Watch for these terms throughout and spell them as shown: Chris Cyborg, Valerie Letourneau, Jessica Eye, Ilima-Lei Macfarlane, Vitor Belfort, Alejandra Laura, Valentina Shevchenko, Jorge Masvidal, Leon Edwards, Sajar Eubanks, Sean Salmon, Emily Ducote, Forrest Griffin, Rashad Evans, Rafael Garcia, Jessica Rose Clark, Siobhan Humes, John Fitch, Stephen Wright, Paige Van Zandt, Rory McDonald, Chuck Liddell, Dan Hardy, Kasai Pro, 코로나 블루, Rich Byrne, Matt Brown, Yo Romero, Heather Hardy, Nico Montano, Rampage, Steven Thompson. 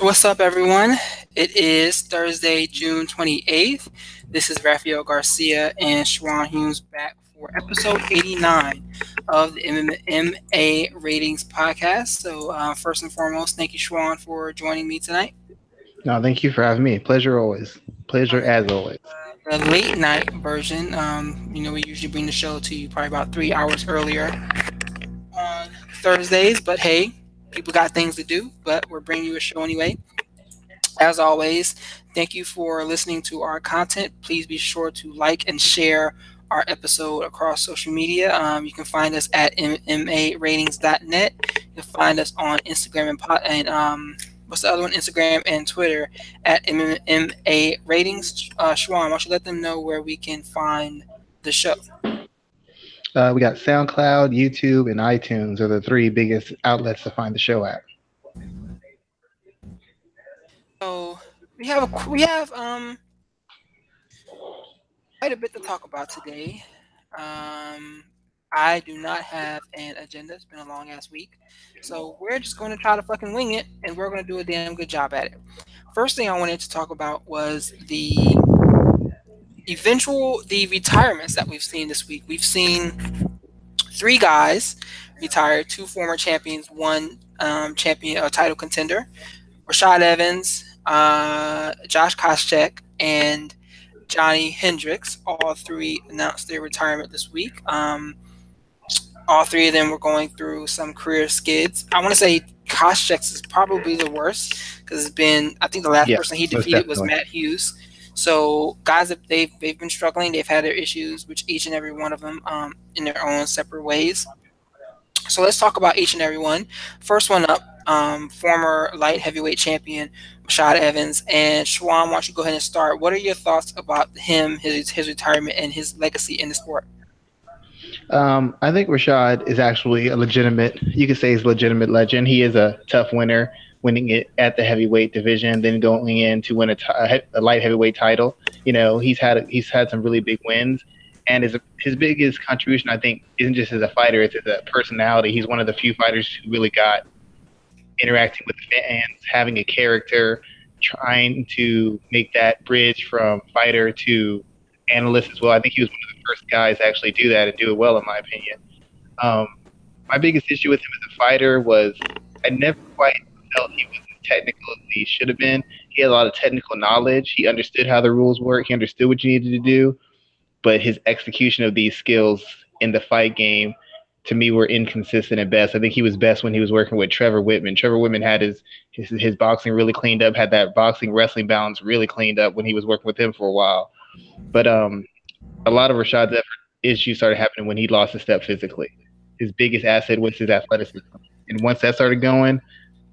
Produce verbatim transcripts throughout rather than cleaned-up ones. What's up, everyone? It is Thursday, June twenty-eighth. This is Rafael Garcia and Siobhan Humes back for episode eighty-nine of the M M A Ratings Podcast. So uh, first and foremost, thank you, Siobhan, for joining me tonight. No, thank you for having me. Pleasure always. Pleasure as always. Uh, the late night version, um, you know, we usually bring the show to you probably about three hours earlier on Thursdays, but hey, people got things to do, but we're bringing you a show anyway. As always, thank you for listening to our content. Please be sure to like and share our episode across social media. Um, you can find us at M M A ratings dot net. You'll find us on Instagram and, and um, what's the other one? Instagram and Twitter at M M A ratings. Uh, Siobhan, why don't you let them know where we can find the show? Uh, we got SoundCloud, YouTube, and iTunes are the three biggest outlets to find the show at. So we have a, we have um quite a bit to talk about today. Um, I do not have an agenda. It's been a long ass week, so we're just going to try to fucking wing it, and we're going to do a damn good job at it. First thing I wanted to talk about was the eventual the retirements that we've seen this week. We've seen three guys retire, two former champions, one um, champion, a title contender: Rashad Evans, uh, Josh Koscheck, and Johnny Hendricks. All three announced their retirement this week. Um, all three of them were going through some career skids. I want to say Koscheck's is probably the worst because it's been, I think the last yeah, person he defeated was Matt Hughes. So guys, they've, they've been struggling. They've had their issues, which each and every one of them um, in their own separate ways. So let's talk about each and every one. First one up, um, former light heavyweight champion Rashad Evans. And Siobhan, why don't you go ahead and start? What are your thoughts about him, his, his retirement, and his legacy in the sport? Um, I think Rashad is actually a legitimate, you could say he's a legitimate legend. He is a tough winner, winning it at the heavyweight division, then going in to win a, t- a light heavyweight title. You know, he's had he's had some really big wins, and his his biggest contribution, I think, isn't just as a fighter; it's as a personality. He's one of the few fighters who really got interacting with fans, having a character, trying to make that bridge from fighter to analyst as well. I think he was one of the first guys to actually do that and do it well, in my opinion. Um, my biggest issue with him as a fighter was I never quite. He wasn't technical as he should have been. He had a lot of technical knowledge. He understood how the rules work. He understood what you needed to do. But his execution of these skills in the fight game, to me, were inconsistent at best. I think he was best when he was working with Trevor Whitman. Trevor Whitman had his, his, his boxing really cleaned up, had that boxing wrestling balance really cleaned up when he was working with him for a while. But um, a lot of Rashad's issues started happening when he lost his step physically. His biggest asset was his athleticism. And once that started going,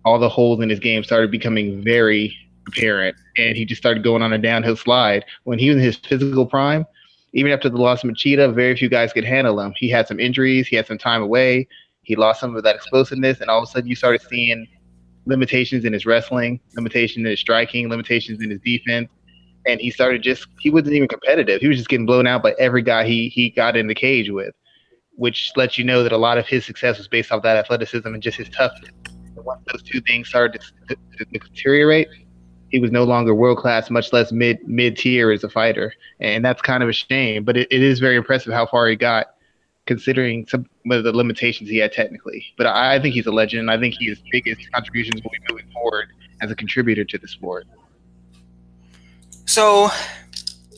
all the holes in his game started becoming very apparent, and he just started going on a downhill slide. When he was in his physical prime, even after the loss of Machida, very few guys could handle him. He had some injuries. He had some time away. He lost some of that explosiveness, and all of a sudden you started seeing limitations in his wrestling, limitations in his striking, limitations in his defense, and he started just – he wasn't even competitive. He was just getting blown out by every guy he he got in the cage with, which lets you know that a lot of his success was based off that athleticism and just his toughness. Once those two things started to, to, to deteriorate, he was no longer world-class, much less mid, mid-tier as a fighter. And that's kind of a shame, but it, it is very impressive how far he got considering some of the limitations he had technically. But I, I think he's a legend, and I think his biggest contributions will be moving forward as a contributor to the sport. So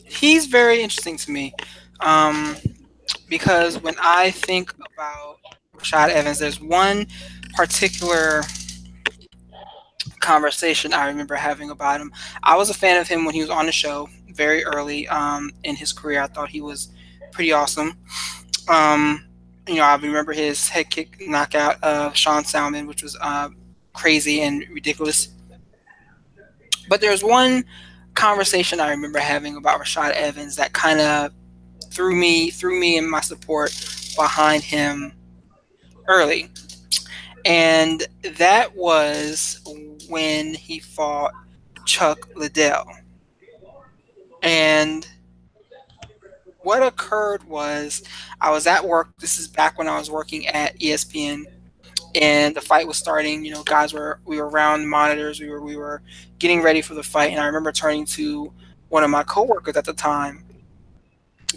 he's very interesting to me um, because when I think about Rashad Evans, there's one particular conversation I remember having about him. I was a fan of him when he was on the show very early um, in his career. I thought he was pretty awesome. Um, you know, I remember his head kick knockout of Sean Salmon, which was uh, crazy and ridiculous. But there's one conversation I remember having about Rashad Evans that kind of threw me, threw me and my support behind him early. And that was when he fought Chuck Liddell. And what occurred was I was at work. This is back when I was working at E S P N. and the fight was starting. You know, guys were, we were around monitors. We were, we were getting ready for the fight. And I remember turning to one of my coworkers at the time,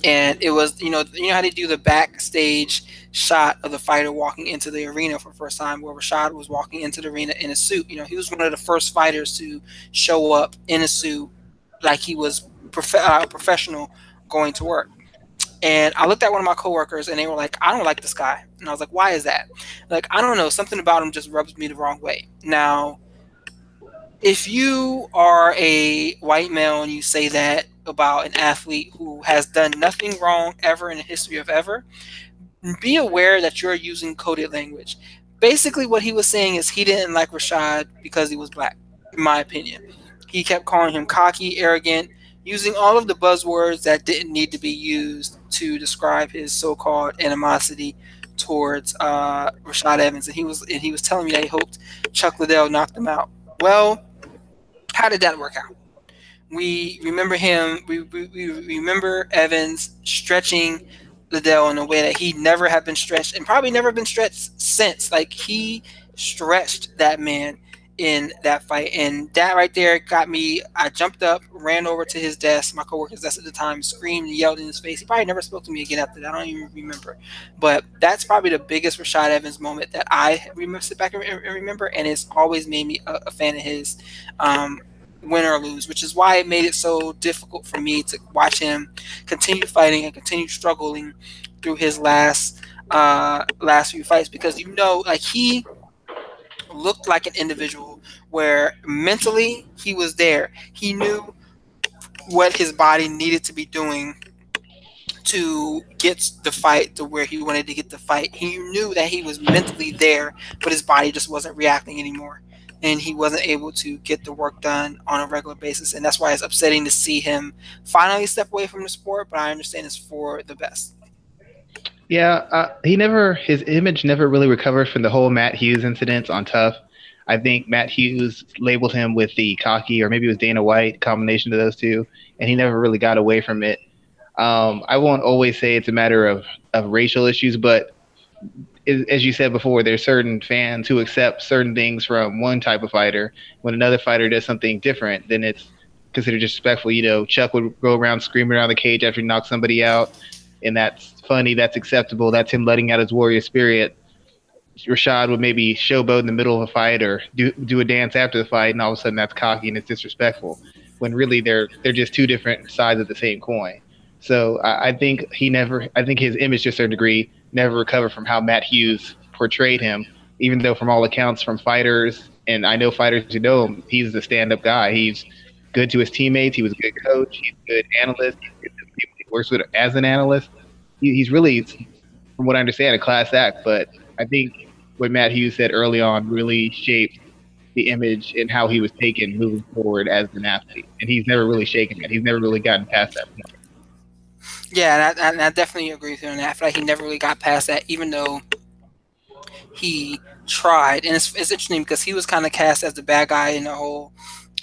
and it was, you know, you know how they do the backstage shot of the fighter walking into the arena for the first time, where Rashad was walking into the arena in a suit. You know, he was one of the first fighters to show up in a suit, like he was prof- uh, professional going to work. And I looked at one of my coworkers, and they were like, "I don't like this guy." And I was like, "Why is that?" Like, I don't know. Something about him just rubs me the wrong way. Now, if you are a white male and you say that about an athlete who has done nothing wrong ever in the history of ever, be aware that you're using coded language. Basically, what he was saying is he didn't like Rashad because he was black, in my opinion. He kept calling him cocky, arrogant, using all of the buzzwords that didn't need to be used to describe his so-called animosity towards uh, Rashad Evans. And he was and he was telling me that he hoped Chuck Liddell knocked him out. Well, how did that work out? We remember him, we, we, we remember Evans stretching Liddell in a way that he never had been stretched, and probably never been stretched since. Like, he stretched that man in that fight, and that right there got me. I jumped up, ran over to his desk, my coworker's desk at the time, screamed and yelled in his face. He probably never spoke to me again after that. I don't even remember, but that's probably the biggest Rashad Evans moment that I remember, sit back and remember, and it's always made me a, a fan of his, um, win or lose, which is why it made it so difficult for me to watch him continue fighting and continue struggling through his last uh, last few fights, because, you know, like, he looked like an individual where mentally he was there. He knew what his body needed to be doing to get the fight to where he wanted to get the fight. He knew that he was mentally there, but his body just wasn't reacting anymore, and he wasn't able to get the work done on a regular basis. And that's why it's upsetting to see him finally step away from the sport, but I understand it's for the best. Yeah, uh, he never, his image never really recovered from the whole Matt Hughes incident on Tough. I think Matt Hughes labeled him with the cocky, or maybe it was Dana White, combination of those two, and he never really got away from it. Um, I won't always say it's a matter of, of racial issues, but is, as you said before, there's certain fans who accept certain things from one type of fighter. When another fighter does something different, then it's considered disrespectful. You know, Chuck would go around screaming around the cage after he knocked somebody out, and that's funny, that's acceptable, that's him letting out his warrior spirit. Rashad would maybe showboat in the middle of a fight or do do a dance after the fight, and all of a sudden that's cocky and it's disrespectful, when really they're they're just two different sides of the same coin. So I, I think he never, I think his image to a certain degree never recovered from how Matt Hughes portrayed him, even though from all accounts from fighters, and I know fighters who know him, he's the stand-up guy. He's good to his teammates, he was a good coach, he's a good analyst, he's good to people he works with as an analyst. He's really, from what I understand, a class act. But I think what Matt Hughes said early on really shaped the image and how he was taken moving forward as an athlete. And he's never really shaken that. He's never really gotten past that point. Yeah, and I, and I definitely agree with you on that. I feel like he never really got past that, even though he tried. And it's, it's interesting because he was kind of cast as the bad guy in the whole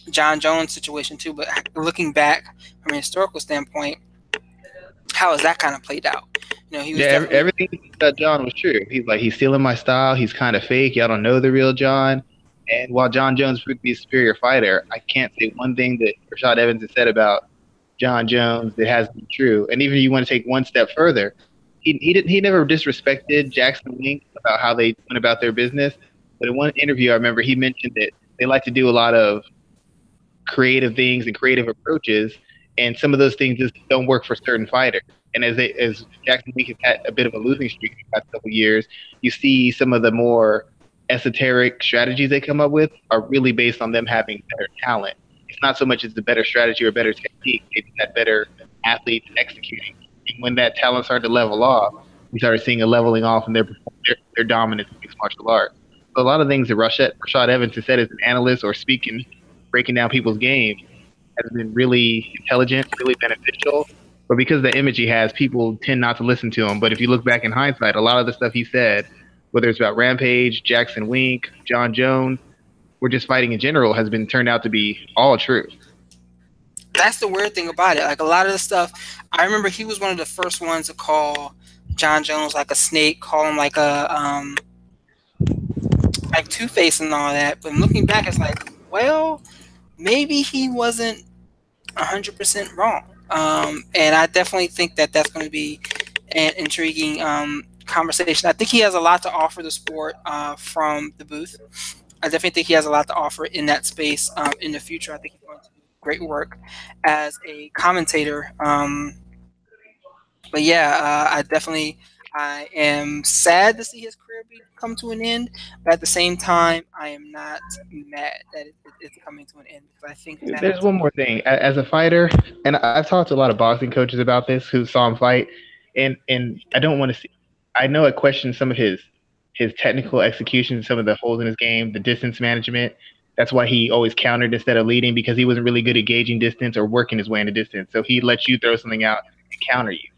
Jon Jones situation too. But looking back from a historical standpoint, how has that kind of played out? You know, he was yeah, every, everything he said, John, was true. He's like, he's stealing my style. He's kind of fake. Y'all don't know the real John. And while Jon Jones proved to be a superior fighter, I can't say one thing that Rashad Evans has said about Jon Jones that hasn't been true. And even if you want to take one step further, he he didn't he never disrespected Jackson Wink about how they went about their business. But in one interview, I remember he mentioned that they like to do a lot of creative things and creative approaches, and some of those things just don't work for certain fighters. And as they, as Jackson Wink has had a bit of a losing streak in the past couple of years, you see some of the more esoteric strategies they come up with are really based on them having better talent. It's not so much as the better strategy or better technique, it's that better athletes executing. And when that talent started to level off, we started seeing a leveling off in their their, their dominance in mixed martial arts. So a lot of things that Rashad, Rashad Evans has said as an analyst or speaking, breaking down people's games, has been really intelligent, really beneficial. But because of the image he has, people tend not to listen to him. But if you look back in hindsight, a lot of the stuff he said, whether it's about Rampage, Jackson Wink, Jon Jones, or just fighting in general, has been turned out to be all true. That's the weird thing about it. Like, a lot of the stuff, I remember he was one of the first ones to call Jon Jones like a snake, call him like a um, like Two-Face and all that, but looking back, it's like, well, maybe he wasn't one hundred percent wrong. Um, and I definitely think that that's going to be an intriguing um, conversation. I think he has a lot to offer the sport uh, from the booth. I definitely think he has a lot to offer in that space um, in the future. I think he's going to do great work as a commentator. Um, but yeah, uh, I definitely, I am sad to see his career come to an end, but at the same time, I am not mad that it, it, it's coming to an end. Because I think that there's one more thing. As a fighter, and I've talked to a lot of boxing coaches about this who saw him fight, and and I don't want to see. I know I questioned some of his his technical execution, some of the holes in his game, the distance management. That's why he always countered instead of leading, because he wasn't really good at gauging distance or working his way into distance. So he lets you throw something out and counter you.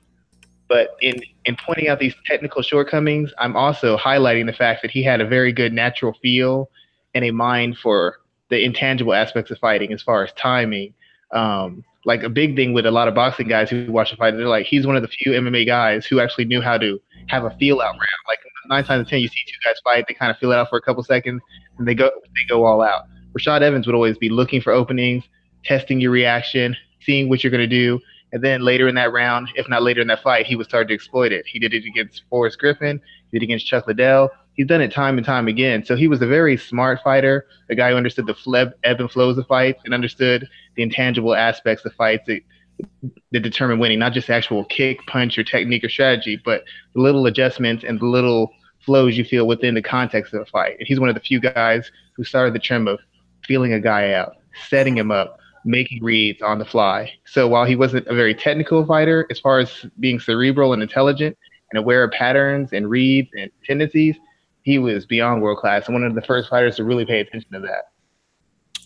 But in, in pointing out these technical shortcomings, I'm also highlighting the fact that he had a very good natural feel and a mind for the intangible aspects of fighting as far as timing. Um, like a big thing with a lot of boxing guys who watch a fight, they're like, he's one of the few M M A guys who actually knew how to have a feel-out round. Like nine times out of ten, you see two guys fight, they kind of feel it out for a couple seconds, and they go, they go all out. Rashad Evans would always be looking for openings, testing your reaction, seeing what you're going to do. And then later in that round, if not later in that fight, he would start to exploit it. He did it against Forrest Griffin. He did it against Chuck Liddell. He's done it time and time again. So he was a very smart fighter, a guy who understood the ebb and flows of fights and understood the intangible aspects of fights that, that determine winning, not just actual kick, punch, or technique or strategy, but the little adjustments and the little flows you feel within the context of a fight. And he's one of the few guys who started the trend of feeling a guy out, setting him up, making reads on the fly. So while he wasn't a very technical fighter, as far as being cerebral and intelligent and aware of patterns and reads and tendencies, he was beyond world class and one of the first fighters to really pay attention to that.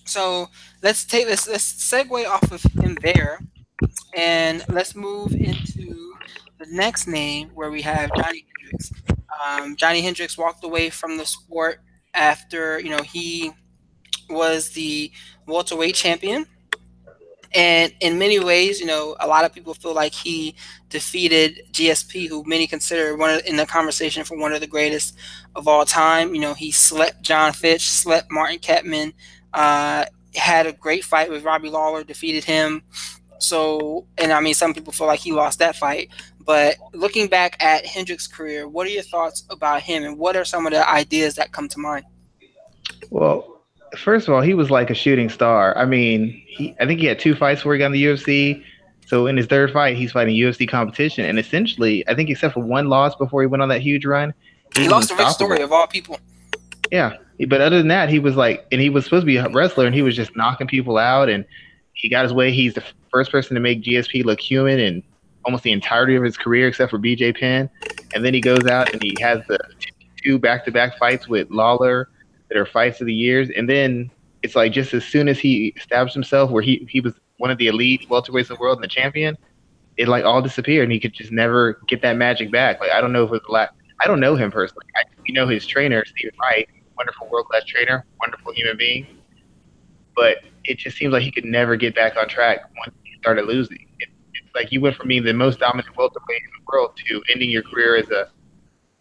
So let's take this, let's segue off of him there, and let's move into the next name where we have Johnny Hendricks. Um, Johnny Hendricks walked away from the sport after, you know, he was the welterweight champion. And in many ways, you know, a lot of people feel like he defeated G S P, who many consider one of, in the conversation for one of the greatest of all time. You know, he slept John Fitch, slept Martin Kettman, uh, had a great fight with Robbie Lawler, defeated him. So, and I mean, some people feel like he lost that fight. But looking back at Hendricks' career, what are your thoughts about him, and what are some of the ideas that come to mind? Well, first of all, he was like a shooting star. I mean, he, I think he had two fights where he got in the U F C. So in his third fight, he's fighting U F C competition. And essentially, I think except for one loss before he went on that huge run. He, he lost to Rick Story, of all people. Yeah. But other than that, he was like – and he was supposed to be a wrestler, and he was just knocking people out. And he got his way. He's the first person to make G S P look human in almost the entirety of his career except for B J Penn. And then he goes out and he has the two back-to-back fights with Lawler that are fights of the years. And then it's like just as soon as he established himself where he, he was one of the elite welterweights in the world and the champion, it like all disappeared, and he could just never get that magic back. Like I don't know if it was a lot. I don't know him personally. I, you know his trainer, Stephen Wright, wonderful world-class trainer, wonderful human being. But it just seems like he could never get back on track once he started losing. It, it's like you went from being the most dominant welterweight in the world to ending your career as a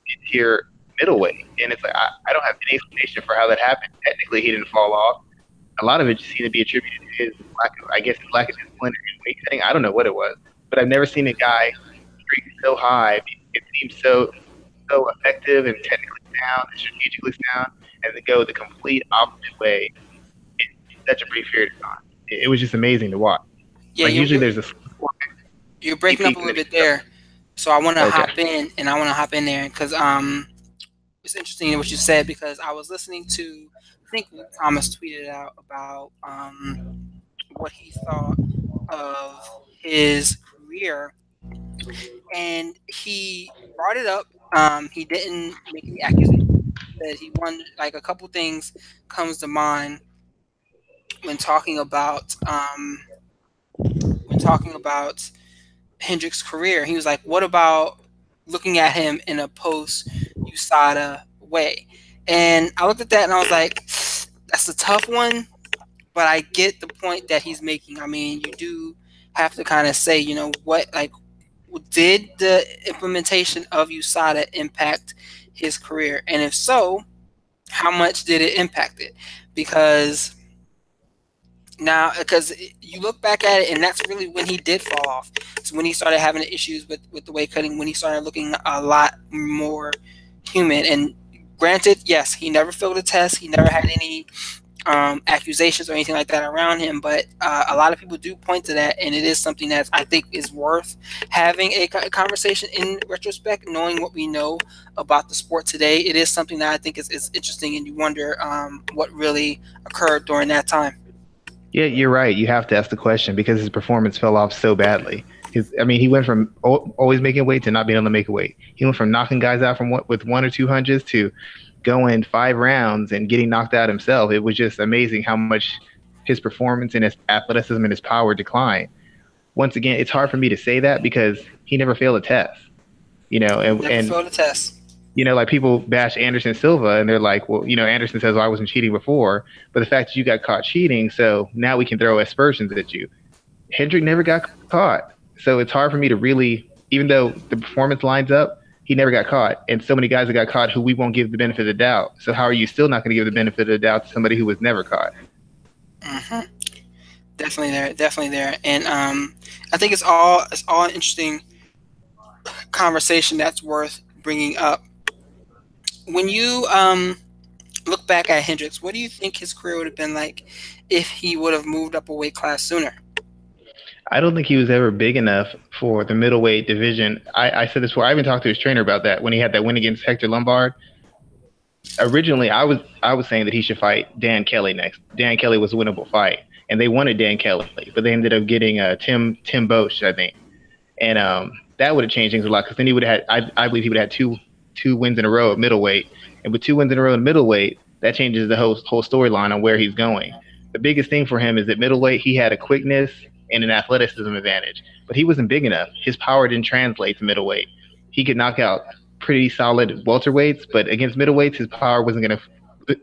mid-tier middleweight, and it's like I, I don't have any explanation for how that happened. Technically, he didn't fall off. A lot of it just seemed to be attributed to his lack of, I guess, his lack of discipline and weight thing. I don't know what it was, but I've never seen a guy streak so high. It seems so so effective and technically sound and strategically sound, and to go the complete opposite way in such a brief period of time. It, it was just amazing to watch. Yeah, like usually there's a. You're breaking up a little bit there, so I want to okay. hop in, and I want to hop in there because um. It's interesting what you said, because I was listening to, I think Thomas tweeted out about um, what he thought of his career, and he brought it up. Um, he didn't make any accusation. That he won, like a couple things comes to mind when talking about um, when talking about Hendricks' career. He was like, "What about looking at him in a post U S A D A way?" And I looked at that and I was like, that's a tough one, but I get the point that he's making. I mean, you do have to kind of say, you know, what, like, did the implementation of U S A D A impact his career? And if so, how much did it impact it? Because now, because you look back at it, and that's really when he did fall off. It's when he started having issues with, with the weight cutting, when he started looking a lot more human. And granted, yes, he never failed a test. He never had any um, accusations or anything like that around him. But uh, a lot of people do point to that, and it is something that I think is worth having a conversation in retrospect, knowing what we know about the sport today. It is something that I think is, is interesting, and you wonder um, what really occurred during that time. Yeah, you're right. You have to ask the question because his performance fell off so badly. His, I mean, he went from always making weight to not being able to make a weight. He went from knocking guys out from one, with one or two hundreds to going five rounds and getting knocked out himself. It was just amazing how much his performance and his athleticism and his power declined. Once again, it's hard for me to say that because he never failed a test. You know, and, never and, failed a test. You know, like people bash Anderson Silva and they're like, well, you know, Anderson says, well, I wasn't cheating before, but the fact that you got caught cheating, so now we can throw aspersions at you. Hendrick never got caught. So it's hard for me to really, even though the performance lines up, he never got caught. And so many guys that got caught who we won't give the benefit of the doubt. So how are you still not going to give the benefit of the doubt to somebody who was never caught? Mm-hmm. Definitely there. Definitely there. And um, I think it's all, it's all an interesting conversation that's worth bringing up. When you um, look back at Hendricks, what do you think his career would have been like if he would have moved up a weight class sooner? I don't think he was ever big enough for the middleweight division. I, I said this before. I even talked to his trainer about that when he had that win against Hector Lombard. Originally, I was I was saying that he should fight Dan Kelly next. Dan Kelly was a winnable fight, and they wanted Dan Kelly, but they ended up getting uh, Tim Tim Boesch, I think, and um, that would have changed things a lot because then he would have had. I, I believe he would have had two. two wins in a row at middleweight, and with two wins in a row at middleweight, that changes the whole whole storyline on where he's going. The biggest thing for him is that middleweight, he had a quickness and an athleticism advantage, but he wasn't big enough. His power didn't translate to middleweight. He could knock out pretty solid welterweights, but against middleweights, his power wasn't going to,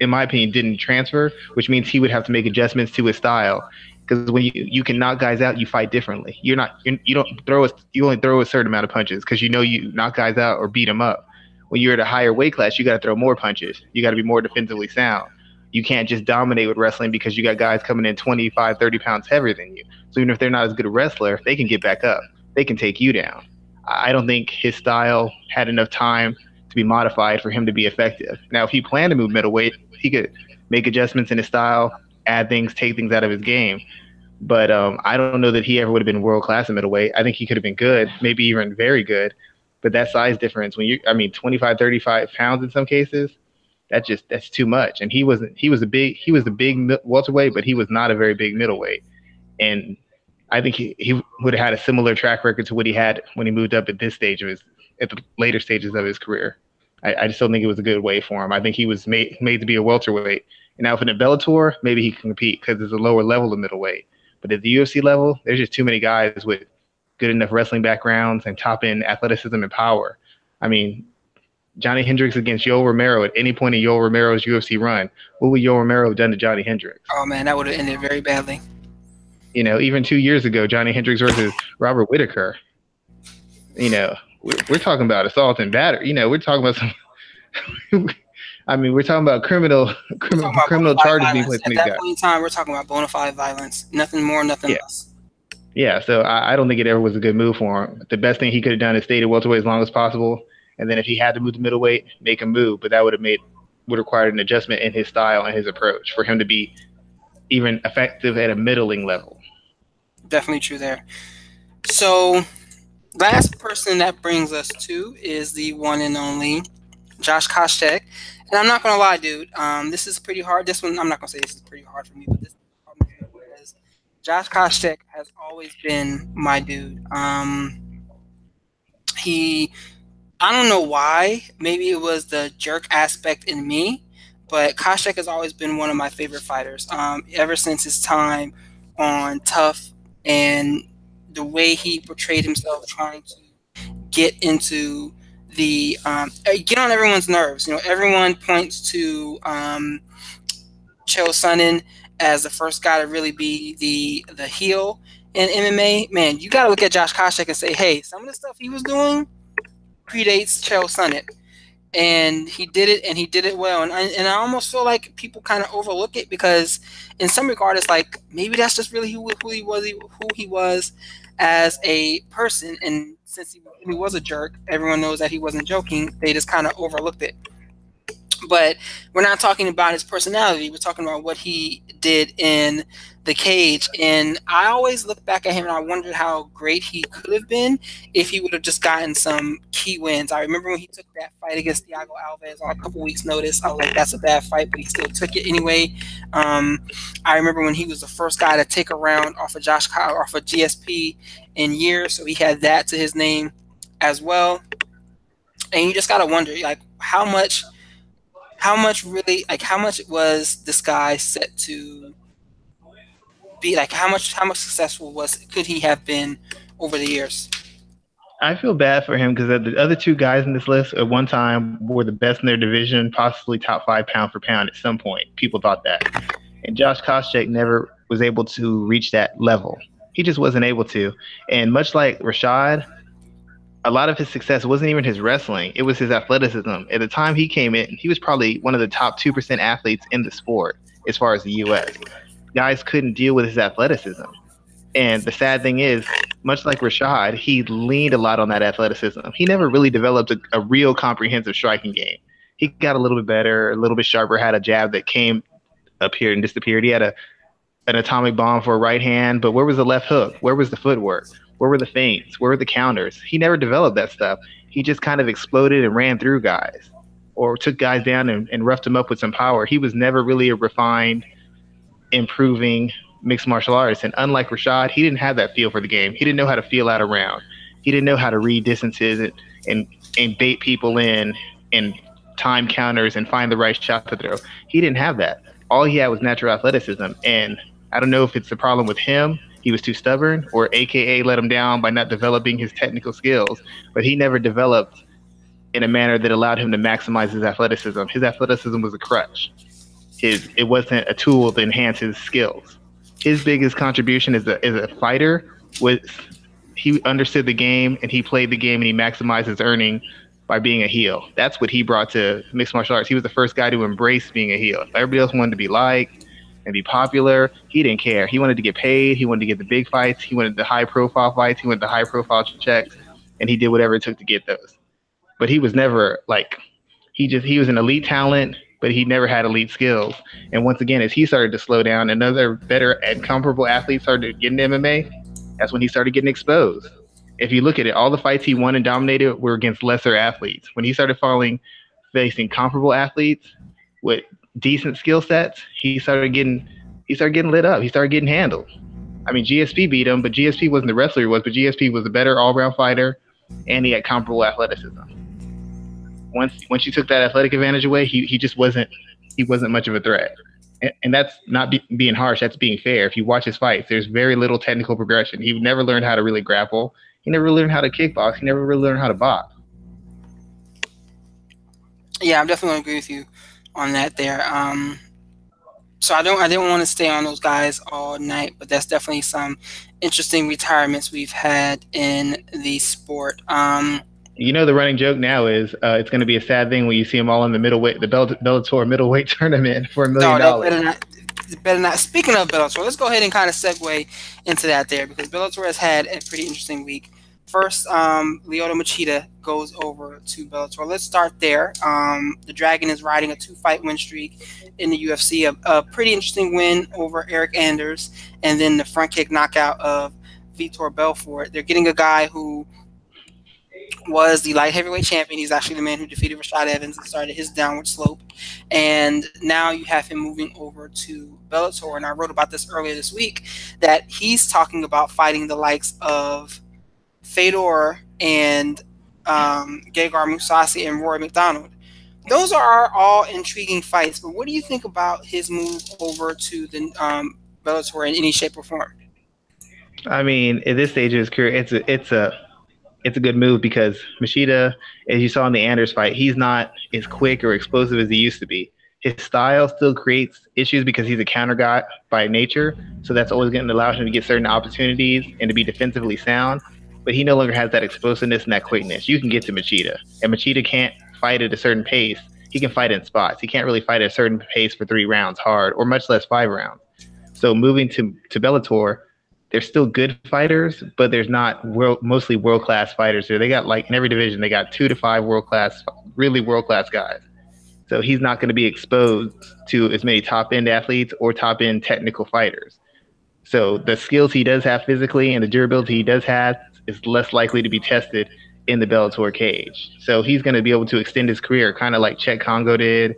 in my opinion, didn't transfer, which means he would have to make adjustments to his style. Because when you, you can knock guys out, you fight differently. You're not you're, you don't throw a, you only throw a certain amount of punches because you know you knock guys out or beat them up. When you're at a higher weight class, you got to throw more punches. You got to be more defensively sound. You can't just dominate with wrestling because you got guys coming in twenty-five, thirty pounds heavier than you. So even if they're not as good a wrestler, they can get back up. They can take you down. I don't think his style had enough time to be modified for him to be effective. Now, if he planned to move middleweight, he could make adjustments in his style, add things, take things out of his game. But um, I don't know that he ever would have been world-class in middleweight. I think he could have been good, maybe even very good. But that size difference, when you, I mean, twenty-five, thirty-five pounds in some cases, that's just, that's too much. And he wasn't, he was a big, he was a big welterweight, but he was not a very big middleweight. And I think he, he would have had a similar track record to what he had when he moved up at this stage of his, at the later stages of his career. I, I just don't think it was a good way for him. I think he was made, made to be a welterweight. And now if in a Bellator, maybe he can compete because it's a lower level of middleweight. But at the U F C level, there's just too many guys with good enough wrestling backgrounds and top-end athleticism and power. I mean, Johnny Hendricks against Yo Romero at any point in Yo Romero's U F C run, what would Yo Romero have done to Johnny Hendricks? Oh, man, that would have ended very badly. You know, even two years ago, Johnny Hendricks versus Robert Whitaker. You know, we're, we're talking about assault and battery. You know, we're talking about some... I mean, we're talking about criminal criminal, about criminal charges being placed on these guys. At that point in time, we're talking about bona fide violence. Nothing more, nothing yeah. less. Yeah, so I, I don't think it ever was a good move for him. The best thing he could have done is stayed at welterweight as long as possible, and then if he had to move to middleweight, make a move. But that would have made would required an adjustment in his style and his approach for him to be even effective at a middling level. Definitely true there. So, last person that brings us to is the one and only Josh Koscheck. And I'm not going to lie, dude, um, this is pretty hard. This one, I'm not going to say this is pretty hard for me, but this is hard for me because Josh Koscheck has always been my dude. Um, he, I don't know why, maybe it was the jerk aspect in me, but Koscheck has always been one of my favorite fighters um, ever since his time on Tough and the way he portrayed himself trying to get into the um, get on everyone's nerves. You know, everyone points to um, Chael Sonnen as the first guy to really be the the heel in M M A. Man, you got to look at Josh Koscheck and say, hey, some of the stuff he was doing predates Chael Sonnen. And he did it, and he did it well. And I, and I almost feel like people kind of overlook it because, in some regard, it's like maybe that's just really who, who he was, who he was as a person. And since he, he was a jerk, everyone knows that he wasn't joking. They just kind of overlooked it. But we're not talking about his personality. We're talking about what he did in the cage. And I always look back at him and I wondered how great he could have been if he would have just gotten some key wins. I remember when he took that fight against Thiago Alves on a couple weeks' notice. I was like, that's a bad fight, but he still took it anyway. Um, I remember when he was the first guy to take a round off of Josh Koscheck, off of G S P in years. So he had that to his name as well. And you just got to wonder, like, how much... How much really, like, how much was this guy set to be? Like, how much, how much successful was could he have been over the years? I feel bad for him because the other two guys in this list at one time were the best in their division, possibly top five pound for pound at some point. People thought that, and Josh Koscheck never was able to reach that level. He just wasn't able to, and much like Rashad. A lot of his success wasn't even his wrestling. It was his athleticism. At the time he came in, he was probably one of the top two percent athletes in the sport as far as the U S Guys couldn't deal with his athleticism. And the sad thing is, much like Rashad, he leaned a lot on that athleticism. He never really developed a, a real comprehensive striking game. He got a little bit better, a little bit sharper, had a jab that came up here and disappeared. He had a an atomic bomb for a right hand, but where was the left hook? Where was the footwork? Where were the feints? Where were the counters? He never developed that stuff. He just kind of exploded and ran through guys or took guys down and, and roughed them up with some power. He was never really a refined, improving mixed martial artist. And unlike Rashad, he didn't have that feel for the game. He didn't know how to feel out a round. He didn't know how to read distances and, and, and bait people in and time counters and find the right shot to throw. He didn't have that. All he had was natural athleticism. And I don't know if it's a problem with him. He was too stubborn, or A K A let him down by not developing his technical skills. But he never developed in a manner that allowed him to maximize his athleticism. His athleticism was a crutch. His, it wasn't a tool to enhance his skills. His biggest contribution as a, as a fighter was he understood the game, and he played the game, and he maximized his earning by being a heel. That's what he brought to mixed martial arts. He was the first guy to embrace being a heel. Everybody else wanted to be liked and be popular. He didn't care. He wanted to get paid. He wanted to get the big fights. He wanted the high-profile fights. He wanted the high-profile checks, and he did whatever it took to get those. But he was never, like, he just, he was an elite talent, but he never had elite skills. And once again, as he started to slow down, another better and comparable athlete started getting M M A. That's when he started getting exposed. If you look at it, all the fights he won and dominated were against lesser athletes. When he started falling, facing comparable athletes with decent skill sets, he started getting he started getting lit up. He started getting handled. I mean, G S P beat him, but G S P wasn't the wrestler he was, but G S P was a better all-round fighter, and he had comparable athleticism. Once once you took that athletic advantage away, he, he just wasn't he wasn't much of a threat. And, and that's not be, being harsh. That's being fair. If you watch his fights, there's very little technical progression. He never learned how to really grapple. He never learned how to kickbox. He never really learned how to box. Yeah, I'm definitely going to agree with you on that there. Um, so I don't, I didn't want to stay on those guys all night, but that's definitely some interesting retirements we've had in the sport. Um, you know, the running joke now is uh, it's going to be a sad thing when you see them all in the middleweight, the Bell- Bellator middleweight tournament for a million dollars. No, they better not, they better not. Speaking of Bellator, let's go ahead and kind of segue into that there because Bellator has had a pretty interesting week. First, um, Lyoto Machida goes over to Bellator. Let's start there. Um, the Dragon is riding a two-fight win streak in the U F C. A, a pretty interesting win over Eric Anders, and then the front kick knockout of Vitor Belfort. They're getting a guy who was the light heavyweight champion. He's actually the man who defeated Rashad Evans and started his downward slope. And now you have him moving over to Bellator. And I wrote about this earlier this week, that he's talking about fighting the likes of Fedor and um, Gegard Mousasi and Rory McDonald. Those are all intriguing fights, but what do you think about his move over to the um, Bellator in any shape or form? I mean, at this stage of his career, it's a, it's a, it's a good move because Machida, as you saw in the Anders fight, he's not as quick or explosive as he used to be. His style still creates issues because he's a counter guy by nature, so that's always going to allow him to get certain opportunities and to be defensively sound. But he no longer has that explosiveness and that quickness. You can get to Machida, and Machida can't fight at a certain pace, he can fight in spots. He can't really fight at a certain pace for three rounds hard, or much less five rounds. So moving to, to Bellator, they're still good fighters, but there's not world, mostly world-class fighters here. They got, like, in every division, they got two to five world-class, really world-class guys. So he's not going to be exposed to as many top-end athletes or top-end technical fighters. So the skills he does have physically and the durability he does have is less likely to be tested in the Bellator cage. So he's going to be able to extend his career, kind of like Chet Kongo did,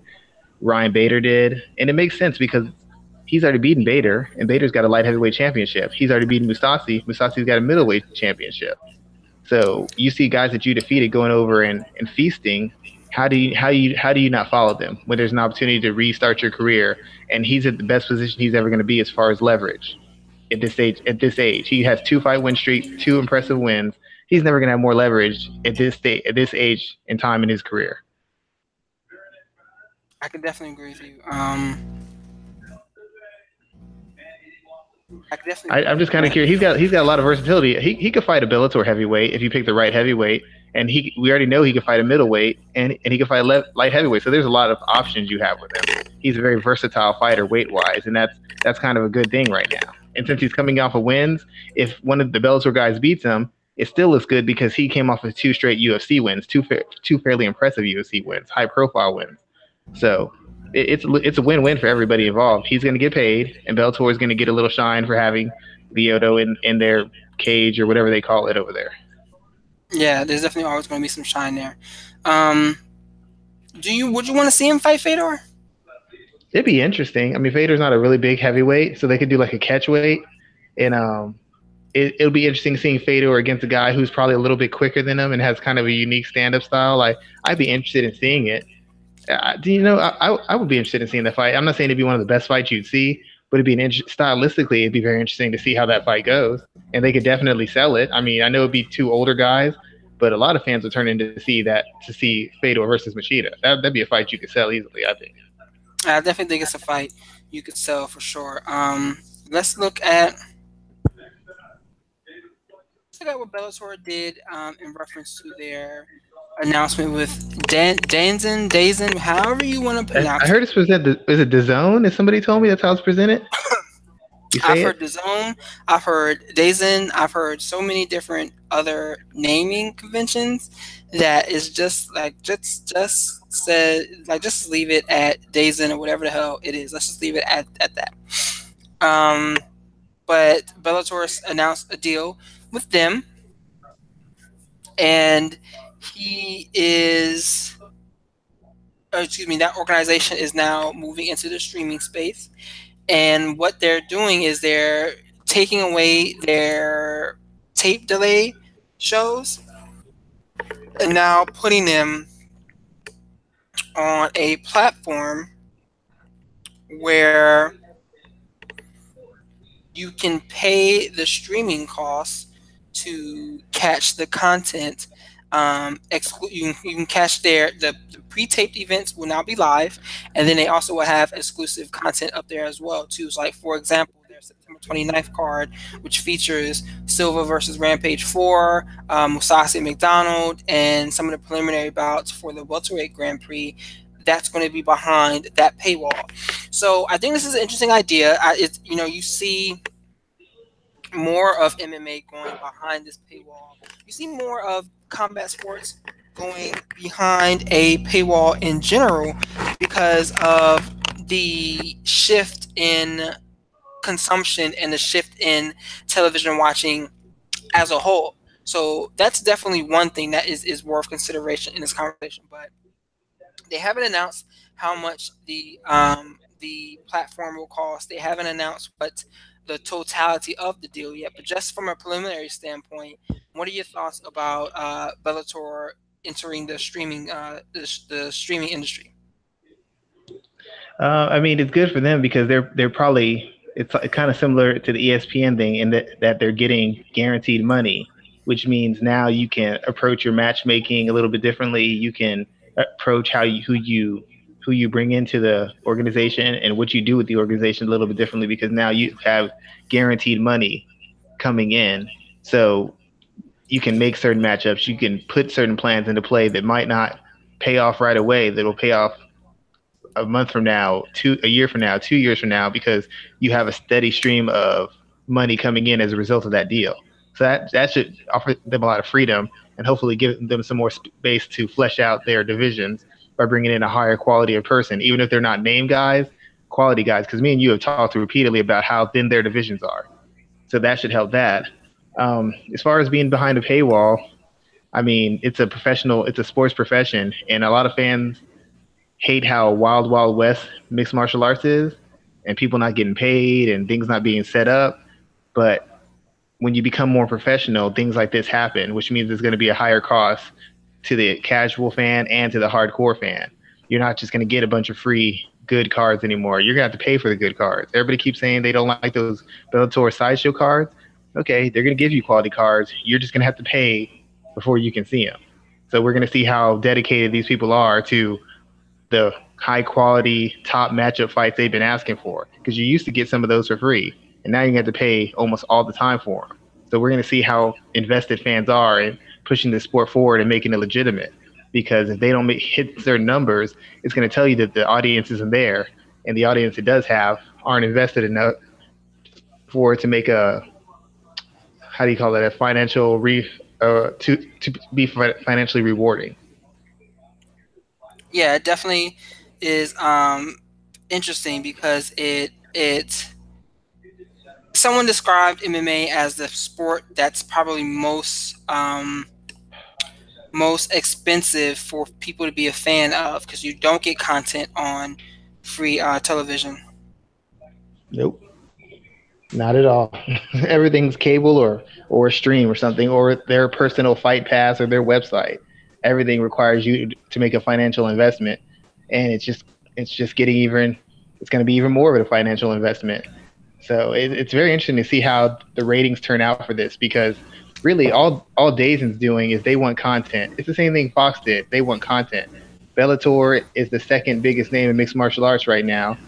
Ryan Bader did. And it makes sense because he's already beaten Bader, and Bader's got a light heavyweight championship. He's already beaten Mousasi. Mousasi's got a middleweight championship. So you see guys that you defeated going over and, and feasting. How do you how you how do you not follow them when there's an opportunity to restart your career? And he's at the best position he's ever going to be as far as leverage. At this age, at this age, he has two fight win streak, two impressive wins. He's never going to have more leverage at this day, at this age and time in his career. I can definitely agree with you. Um, I can definitely. I, I'm just kind of curious. He's got he's got a lot of versatility. He he could fight a Bellator heavyweight if you pick the right heavyweight, and he we already know he could fight a middleweight, and and he could fight a light heavyweight. So there's a lot of options you have with him. He's a very versatile fighter weight wise, and that's that's kind of a good thing right now. And since he's coming off of wins, if one of the Bellator guys beats him, it still looks good because he came off of two straight U F C wins, two fa two fairly impressive U F C wins, high-profile wins. So it, it's it's a win-win for everybody involved. He's going to get paid, and Bellator is going to get a little shine for having Lyoto in, in their cage or whatever they call it over there. Yeah, there's definitely always going to be some shine there. Um, do you would you want to see him fight Fedor? It'd be interesting. I mean, Fedor's not a really big heavyweight, so they could do like a catchweight, and um, it, it'll be interesting seeing Fedor against a guy who's probably a little bit quicker than him and has kind of a unique stand-up style. Like, I'd be interested in seeing it. Uh, do you know? I, I I would be interested in seeing the fight. I'm not saying it'd be one of the best fights you'd see, but it'd be an inter- stylistically, it'd be very interesting to see how that fight goes, and they could definitely sell it. I mean, I know it'd be two older guys, but a lot of fans would turn in to see that to see Fedor versus Machida. That, that'd be a fight you could sell easily, I think. I definitely think it's a fight you could sell for sure. Um, let's look at let's look at what Bellator did um, in reference to their announcement with Dan DAZN, DAZN, however you want to pronounce it. I heard it's presented. Is it DAZN? If somebody told me that's how it's presented. I've heard DAZN. I've heard DAZN. I've heard so many different other naming conventions that is just like just just said like just leave it at DAZN or whatever the hell it is. Let's just leave it at at that. Um, but Bellator announced a deal with them, and he is. Oh, excuse me. That organization is now moving into the streaming space. And what they're doing is they're taking away their tape delay shows and now putting them on a platform where you can pay the streaming costs to catch the content. Um, exclu you, can, you can catch their the, the pre-taped events will now be live, and then they also will have exclusive content up there as well too. So like for example, their September twenty-ninth card, which features Silva versus Rampage four, um, Mousasi McDonald, and some of the preliminary bouts for the welterweight Grand Prix. That's going to be behind that paywall. So I think this is an interesting idea. I, it's you know you see. More of M M A going behind this paywall. You see more of combat sports going behind a paywall in general because of the shift in consumption and the shift in television watching as a whole. So that's definitely one thing that is, is worth consideration in this conversation. But they haven't announced how much the um, the platform will cost. They haven't announced what the totality of the deal yet, but just from a preliminary standpoint, what are your thoughts about uh, Bellator entering the streaming uh, the, the streaming industry? Uh, I mean, it's good for them because they're they're probably it's kind of similar to the E S P N thing in that that they're getting guaranteed money, which means now you can approach your matchmaking a little bit differently. You can approach how you who you. who you bring into the organization and what you do with the organization a little bit differently because now you have guaranteed money coming in. So you can make certain matchups. You can put certain plans into play that might not pay off right away. That'll pay off a month from now, two a year from now, two years from now, because you have a steady stream of money coming in as a result of that deal. So that that should offer them a lot of freedom and hopefully give them some more space to flesh out their divisions by bringing in a higher quality of person, even if they're not named guys, quality guys. Because me and you have talked repeatedly about how thin their divisions are. So that should help that. Um, as far as being behind a paywall, I mean, it's a professional, it's a sports profession. And a lot of fans hate how wild, wild west mixed martial arts is and people not getting paid and things not being set up. But when you become more professional, things like this happen, which means there's going to be a higher cost to the casual fan and to the hardcore fan. You're not just going to get a bunch of free good cards anymore. You're going to have to pay for the good cards. Everybody keeps saying they don't like those Bellator sideshow cards. Okay, they're going to give you quality cards. You're just going to have to pay before you can see them. So we're going to see how dedicated these people are to the high-quality, top matchup fights they've been asking for, because you used to get some of those for free. And now you have to pay almost all the time for them. So we're going to see how invested fans are in pushing this sport forward and making it legitimate. Because if they don't make, hit certain numbers, it's going to tell you that the audience isn't there. And the audience it does have aren't invested enough for it to make a, how do you call that, a financial, re, uh, to, to be financially rewarding. Yeah, it definitely is um, interesting because it it's... Someone described M M A as the sport that's probably most um, most expensive for people to be a fan of, because you don't get content on free uh, television. Nope, not at all. Everything's cable or or stream or something, or their personal fight pass or their website. Everything requires you to make a financial investment, and it's just it's just getting even. It's going to be even more of a financial investment. So it, it's very interesting to see how the ratings turn out for this, because really all, all D A Z N's doing is they want content. It's the same thing Fox did. They want content. Bellator is the second biggest name in mixed martial arts right now,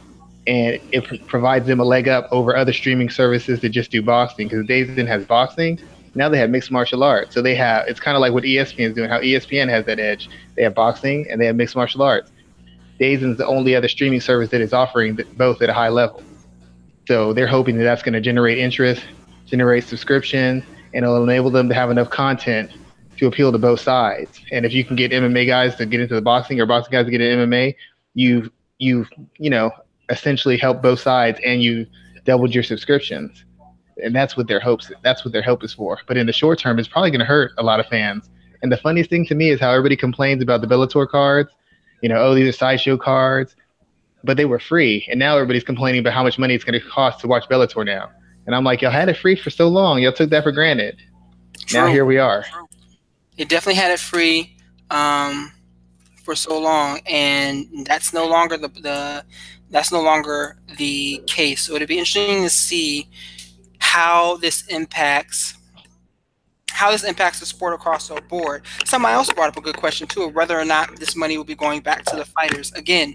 and it pr- provides them a leg up over other streaming services that just do boxing, because D A Z N has boxing. Now they have mixed martial arts. So they have – it's kind of like what E S P N's doing, how E S P N has that edge. They have boxing and they have mixed martial arts. D A Z N's the only other streaming service that is offering both at a high level. So they're hoping that that's going to generate interest, generate subscription, and it'll enable them to have enough content to appeal to both sides. And if you can get M M A guys to get into the boxing or boxing guys to get into M M A, you've, you've you know, essentially helped both sides and you doubled your subscriptions. And that's what their hopes, that's what their hope is for. But in the short term, it's probably going to hurt a lot of fans. And the funniest thing to me is how everybody complains about the Bellator cards. You know, oh, these are sideshow cards. But they were free, and now everybody's complaining about how much money it's going to cost to watch Bellator now. And I'm like, y'all had it free for so long. Y'all took that for granted. True. Now here we are. They definitely had it free um, for so long, and that's no longer the, the that's no longer the case. So it'd be interesting to see how this impacts how this impacts the sport across the board. Somebody else brought up a good question too, of whether or not this money will be going back to the fighters again.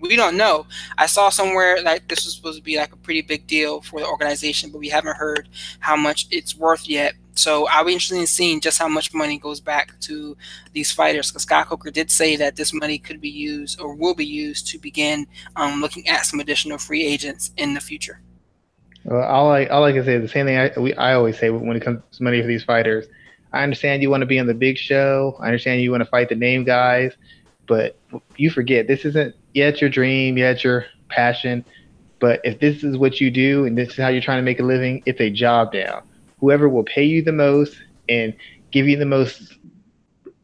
We don't know. I saw somewhere like this was supposed to be like a pretty big deal for the organization, but we haven't heard how much it's worth yet. So I'll be interested in seeing just how much money goes back to these fighters, because Scott Coker did say that this money could be used or will be used to begin um, looking at some additional free agents in the future. Well, all I, all I can say is the same thing I, we, I always say when it comes to money for these fighters. I understand you want to be on the big show. I understand you want to fight the name guys. But you forget, this isn't yet your dream, yet your passion. But if this is what you do and this is how you're trying to make a living, it's a job now. Whoever will pay you the most and give you the most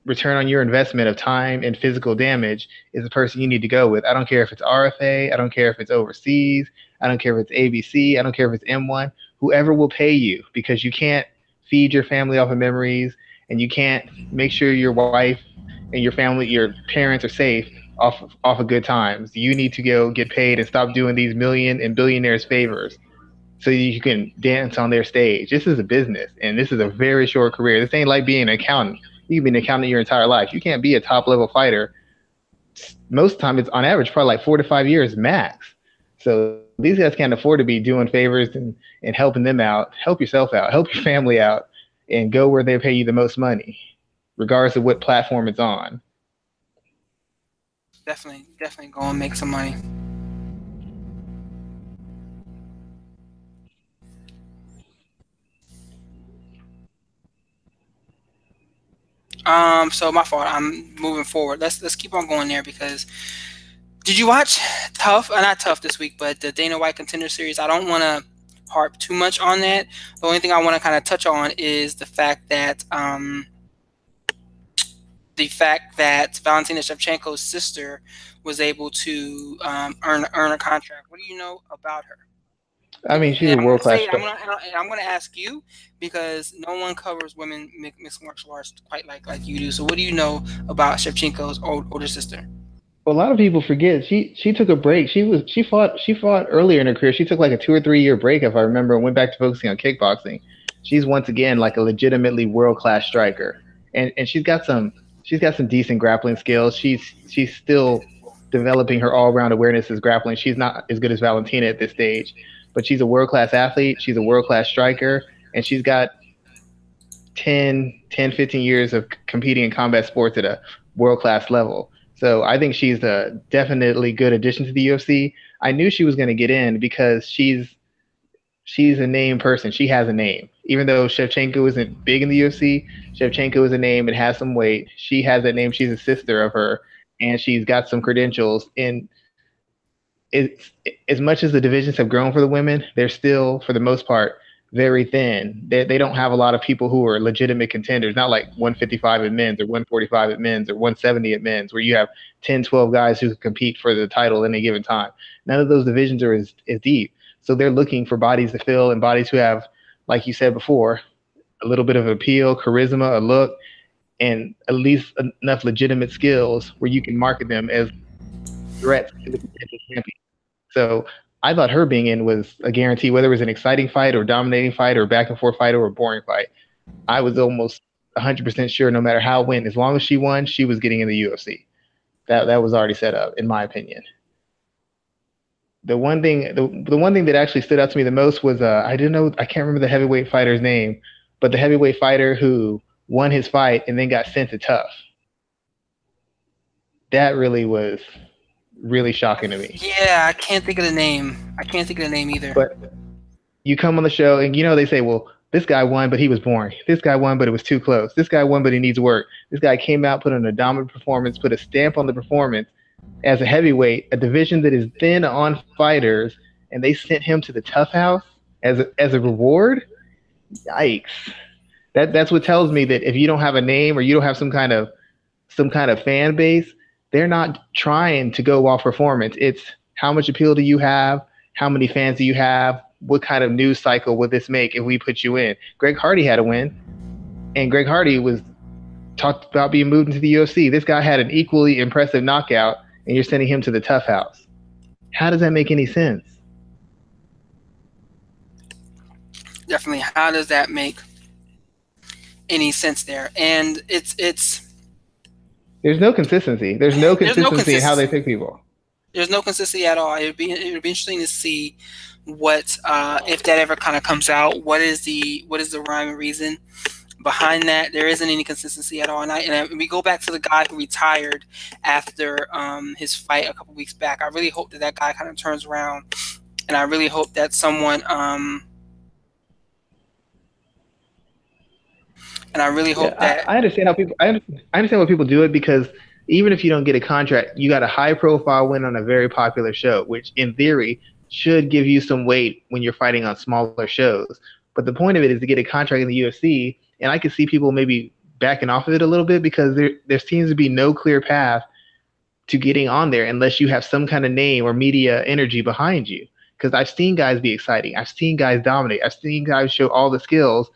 return on your investment of time and physical damage is the person you need to go with. I don't care if it's R F A. I don't care if it's overseas. I don't care if it's A B C. I don't care if it's M one. Whoever will pay you, because you can't feed your family off of memories, and you can't make sure your wife and your family, your parents are safe off of, off of good times. You need to go get paid and stop doing these million and billionaires favors so you can dance on their stage. This is a business, and this is a very short career. This ain't like being an accountant. You can be an accountant your entire life. You can't be a top-level fighter. Most of the time, it's on average probably like four to five years max. So these guys can't afford to be doing favors and, and helping them out. Help yourself out. Help your family out, and go where they pay you the most money, regardless of what platform it's on. Definitely, definitely go and make some money. Um, so my fault. I'm moving forward. Let's let's keep on going there because did you watch Tough? Uh, not Tough this week, but the Dana White Contender Series. I don't want to harp too much on that. The only thing I want to kind of touch on is the fact that um, the fact that Valentina Shevchenko's sister was able to um, earn earn a contract. What do you know about her? I mean, she's and a world class. I'm going to ask you because no one covers women mixed martial arts quite like like you do. So, what do you know about Shevchenko's old, older sister? Well, a lot of people forget she she took a break. She was she fought she fought earlier in her career. She took like a two or three year break, if I remember, and went back to focusing on kickboxing. She's once again like a legitimately world class striker, and and she's got some she's got some decent grappling skills. She's she's still developing her all round awareness as grappling. She's not as good as Valentina at this stage. But she's a world-class athlete, she's a world-class striker, and she's got ten, ten, fifteen years of competing in combat sports at a world-class level. So I think she's a definitely good addition to the U F C. I knew she was going to get in because she's she's a named person. She has a name. Even though Shevchenko isn't big in the U F C, Shevchenko is a name and has some weight. She has that name. She's a sister of her, and she's got some credentials in – It's, as much as the divisions have grown for the women, they're still, for the most part, very thin. They, they don't have a lot of people who are legitimate contenders, not like one fifty-five at men's or one forty-five at men's or one seventy at men's, where you have ten, twelve guys who compete for the title at any given time. None of those divisions are as, as deep. So they're looking for bodies to fill and bodies who have, like you said before, a little bit of appeal, charisma, a look, and at least enough legitimate skills where you can market them as threats to the potential champion. So I thought her being in was a guarantee, whether it was an exciting fight or dominating fight or back and forth fight or a boring fight. I was almost one hundred percent sure no matter how it went, as long as she won, she was getting in the U F C. That that was already set up, in my opinion. The one thing the, the one thing that actually stood out to me the most was uh, I didn't know I can't remember the heavyweight fighter's name, but the heavyweight fighter who won his fight and then got sent to Tough. That really was really shocking to me. Yeah, I can't think of the name. I can't think of the name either. But you come on the show and you know they say, well, this guy won, but he was boring. This guy won, but it was too close. This guy won, but he needs work. This guy came out, put on a dominant performance, put a stamp on the performance as a heavyweight, a division that is thin on fighters, and they sent him to the Tough House as a, as a reward? Yikes. That that's what tells me that if you don't have a name or you don't have some kind of some kind of fan base, they're not trying to go off performance. It's how much appeal do you have? How many fans do you have? What kind of news cycle would this make if we put you in? Greg Hardy had a win, and Greg Hardy was talked about being moved into the U F C. This guy had an equally impressive knockout, and you're sending him to the Tough House. How does that make any sense? Definitely. How does that make any sense there? And it's it's... There's no consistency. There's no consistency, There's no consistency in how they pick people. There's no consistency at all. It would be it would be interesting to see what uh, if that ever kind of comes out. What is the what is the rhyme and reason behind that? There isn't any consistency at all. And I, and I, we go back to the guy who retired after um, his fight a couple weeks back. I really hope that that guy kind of turns around, and I really hope that someone. Um, And I really hope yeah, that I, I understand how people. I understand, I understand why people do it because even if you don't get a contract, you got a high-profile win on a very popular show, which in theory should give you some weight when you're fighting on smaller shows. But the point of it is to get a contract in the U F C, and I could see people maybe backing off of it a little bit because there there seems to be no clear path to getting on there unless you have some kind of name or media energy behind you. Because I've seen guys be exciting, I've seen guys dominate, I've seen guys show all the skills,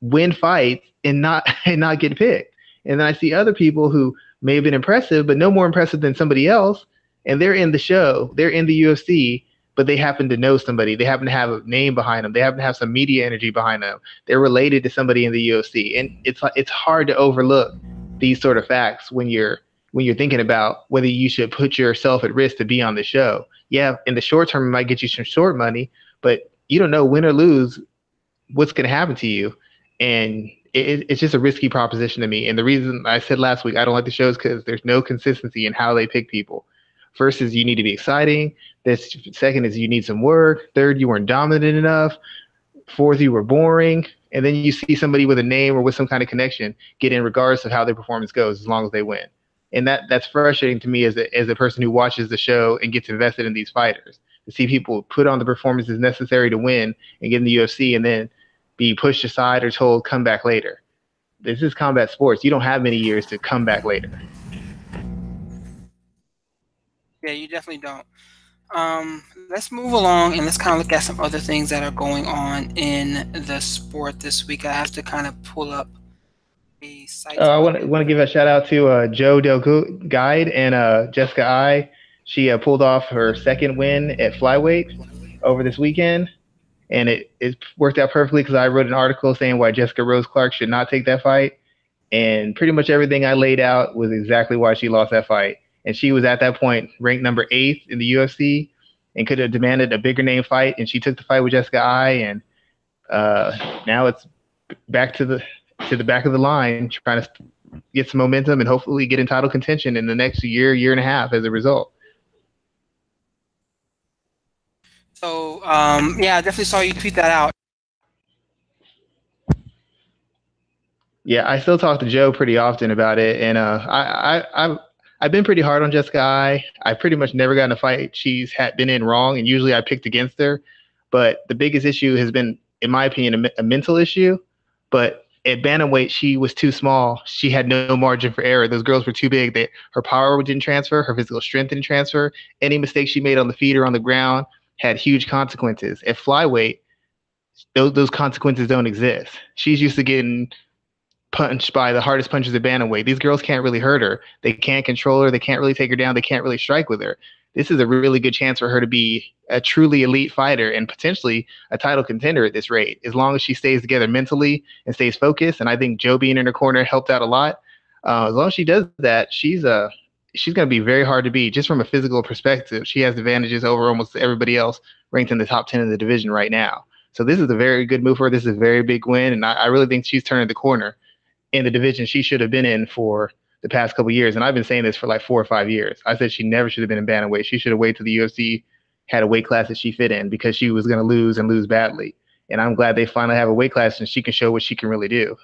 win fights. And not and not get picked. And then I see other people who may have been impressive, but no more impressive than somebody else. And they're in the show, they're in the U F C, but they happen to know somebody. They happen to have a name behind them. They happen to have some media energy behind them. They're related to somebody in the U F C. And it's it's hard to overlook these sort of facts when you're when you're thinking about whether you should put yourself at risk to be on the show. Yeah, in the short term, it might get you some short money, but you don't know win or lose what's going to happen to you. And It, it's just a risky proposition to me. And the reason I said last week I don't like the show is because there's no consistency in how they pick people. versus you need to be exciting. This second is you need some work. Third, you weren't dominant enough. Fourth, you were boring. And then you see somebody with a name or with some kind of connection get in regardless of how their performance goes, as long as they win. And that that's frustrating to me as a, as a person who watches the show and gets invested in these fighters, to see people put on the performances necessary to win and get in the U F C and then be pushed aside or told, come back later. This is combat sports. You don't have many years to come back later. Yeah, you definitely don't. Um, let's move along and let's kind of look at some other things that are going on in the sport this week. I have to kind of pull up a site. Uh, I want to want to give a shout out to uh, Joe Del Guide and uh, Jessica Eye. She uh, pulled off her second win at flyweight over this weekend, and it, it worked out perfectly because I wrote an article saying why Jessica Rose Clark should not take that fight, and pretty much everything I laid out was exactly why she lost that fight. And she was at that point ranked number eighth in the U F C and could have demanded a bigger name fight. And she took the fight with Jessica Eye, and uh, now it's back to the to the back of the line, trying to get some momentum and hopefully get in title contention in the next year, year and a half as a result. So, um, yeah, I definitely saw you tweet that out. Yeah, I still talk to Joe pretty often about it. And uh, I, I, I I've been pretty hard on Jessica Eye. I pretty much never got in a fight she's had been in wrong, and usually I picked against her. But the biggest issue has been, in my opinion, a, a mental issue. But at bantamweight, she was too small. She had no margin for error. Those girls were too big. They, her power didn't transfer. Her physical strength didn't transfer. Any mistake she made on the feet or on the ground had huge consequences. At flyweight, those, those consequences don't exist. She's used to getting punched by the hardest punches of bantamweight. These girls can't really hurt her. They can't control her. They can't really take her down. They can't really strike with her. This is a really good chance for her to be a truly elite fighter and potentially a title contender at this rate, as long as she stays together mentally and stays focused. And I think Joe being in her corner helped out a lot. Uh, as long as she does that, she's a, she's going to be very hard to beat. Just from a physical perspective, she has advantages over almost everybody else ranked in the top ten of the division right now. So this is a very good move for her. This is a very big win, and I, I really think she's turning the corner in the division she should have been in for the past couple of years. And I've been saying this for like four or five years. I said she never should have been in bantamweight. She should have waited till the U F C had a weight class that she fit in, because she was going to lose and lose badly. And I'm glad they finally have a weight class and she can show what she can really do.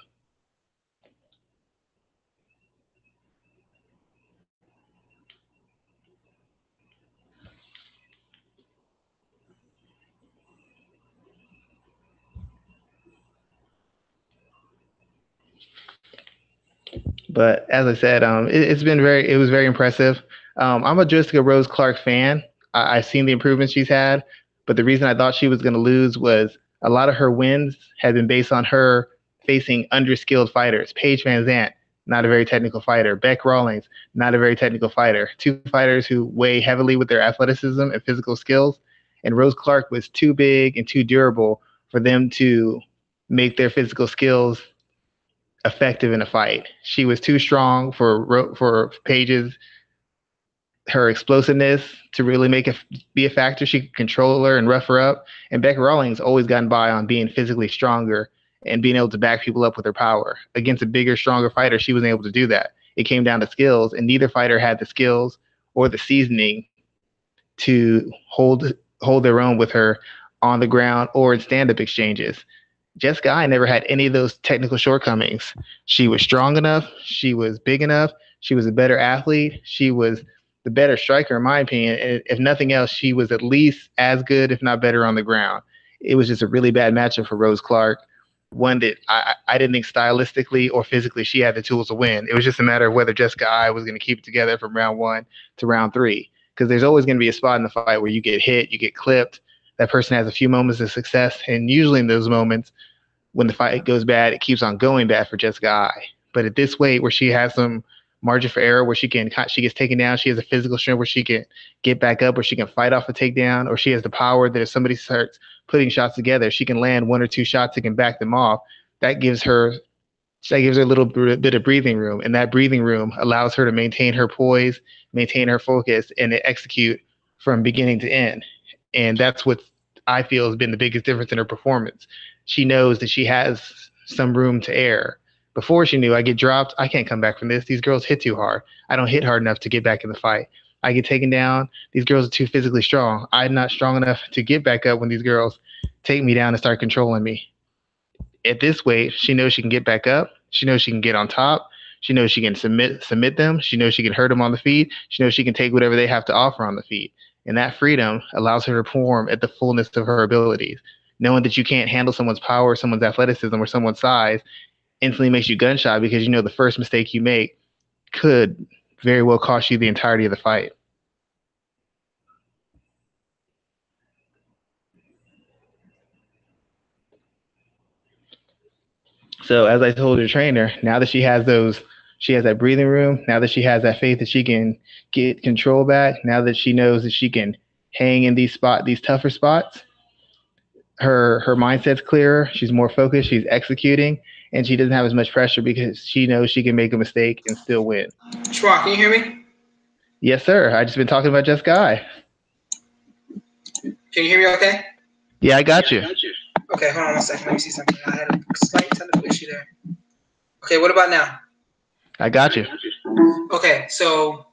But as I said, um, it, it's been very, it was very impressive. Um, I'm a Jessica Rose Clark fan. I, I've seen the improvements she's had, but the reason I thought she was going to lose was a lot of her wins had been based on her facing underskilled fighters. Paige Van Zandt, not a very technical fighter. Beck Rawlings, not a very technical fighter. Two fighters who weigh heavily with their athleticism and physical skills. And Rose Clark was too big and too durable for them to make their physical skills effective in a fight. She was too strong for for Paige's, her explosiveness to really make it be a factor. She could control her and rough her up. And Beck Rawlings always gotten by on being physically stronger and being able to back people up with her power. Against a bigger, stronger fighter, she wasn't able to do that. It came down to skills, and neither fighter had the skills or the seasoning to hold hold their own with her on the ground or in stand-up exchanges. Jessica Eye never had any of those technical shortcomings. She was strong enough. She was big enough. She was a better athlete. She was the better striker, in my opinion. If nothing else, she was at least as good, if not better, on the ground. It was just a really bad matchup for Rose Clark, one that I, I didn't think stylistically or physically she had the tools to win. It was just a matter of whether Jessica Eye was going to keep it together from round one to round three, because there's always going to be a spot in the fight where you get hit, you get clipped. That person has a few moments of success, and usually in those moments, when the fight goes bad, it keeps on going bad for Jessica Eye. But at this weight, where she has some margin for error, where she can, she gets taken down, she has a physical strength where she can get back up, where she can fight off a takedown, or she has the power that if somebody starts putting shots together, she can land one or two shots that can back them off. That gives her, that gives her a little bit of breathing room, and that breathing room allows her to maintain her poise, maintain her focus, and execute from beginning to end. And that's what I feel has been the biggest difference in her performance. She knows that she has some room to err. Before she knew, I get dropped. I can't come back from this. These girls hit too hard. I don't hit hard enough to get back in the fight. I get taken down. These girls are too physically strong. I'm not strong enough to get back up when these girls take me down and start controlling me. At this weight, she knows she can get back up. She knows she can get on top. She knows she can submit submit them. She knows she can hurt them on the feet. She knows she can take whatever they have to offer on the feet. And that freedom allows her to perform at the fullness of her abilities. Knowing that you can't handle someone's power, someone's athleticism, or someone's size instantly makes you gun shy, because you know the first mistake you make could very well cost you the entirety of the fight. So as I told her trainer, now that she has those, she has that breathing room, now that she has that faith that she can get control back, now that she knows that she can hang in these spot, these tougher spots, her her mindset's clearer, she's more focused, she's executing, and she doesn't have as much pressure because she knows she can make a mistake and still win. Schwa, can you hear me? Yes, sir. I've just been talking about Jessica Eye. Can you hear me okay? Yeah, I got you. I got you. Okay, hold on one second. Let me see something. I had a slight technical issue there. Okay, what about now? I got you. Okay, so.